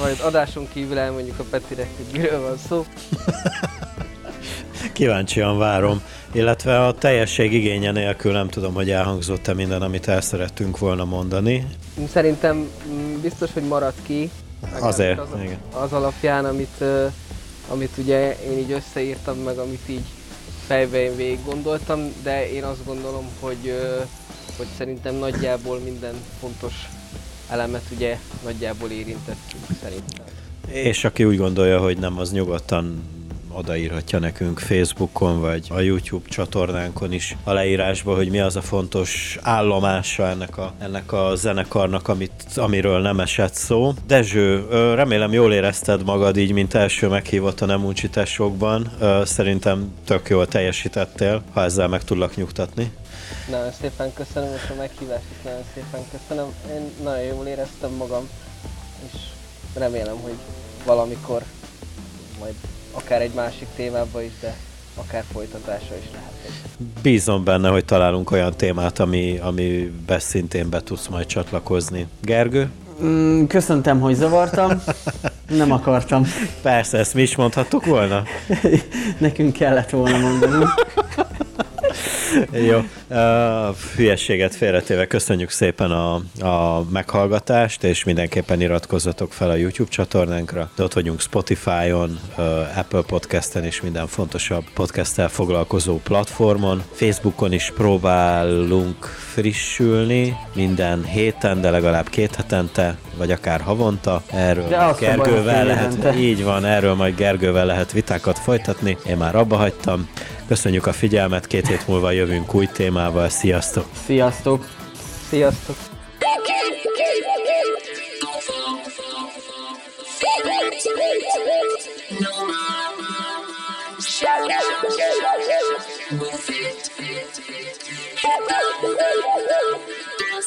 Majd adáson kívül elmondjuk a Petinek, hogy miről van szó. Kíváncsian várom, illetve a teljesség igénye nélkül nem tudom, hogy elhangzott-e minden, amit el szerettünk volna mondani. Szerintem biztos, hogy marad ki. Azért, igen. Az alapján, amit ugye én így összeírtam, meg amit így fejbe én végig gondoltam, de én azt gondolom, hogy szerintem nagyjából minden fontos elemet ugye nagyjából érintettünk szerintem. És aki úgy gondolja, hogy nem, az nyugodtan odaírhatja nekünk Facebookon, vagy a YouTube csatornánkon is a leírásba, hogy mi az a fontos állomása ennek a zenekarnak, amiről nem esett szó. Dezső, remélem jól érezted magad így, mint első meghívott a Nemuncsi Tesókban. Szerintem tök jól teljesítettél, ha ezzel meg tudlak nyugtatni. Nagyon szépen köszönöm, és a meghívást is nagyon szépen köszönöm. Én nagyon jól éreztem magam, és remélem, hogy valamikor majd akár egy másik témában is, de akár folytatása is lehet. Bízom benne, hogy találunk olyan témát, ami szintén be tudsz majd csatlakozni. Gergő? Köszöntem, hogy zavartam. Nem akartam. Persze, ezt mi is mondhattuk volna? Nekünk kellett volna mondani. Jó, hülyességet félretéve köszönjük szépen a meghallgatást, és mindenképpen iratkozzatok fel a YouTube csatornánkra. De ott vagyunk Spotify-on, Apple Podcasten és minden fontosabb podcasttel foglalkozó platformon. Facebookon is próbálunk frissülni minden héten, de legalább 2 hetente, vagy akár havonta. Erről Gergővel lehet, így van, erről majd Gergővel lehet vitákat folytatni. Én már abba hagytam. Köszönjük a figyelmet, 2 hét múlva jövünk új témával. Sziasztok! Sziasztok! Sziasztok! Sziasztok! Move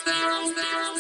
it.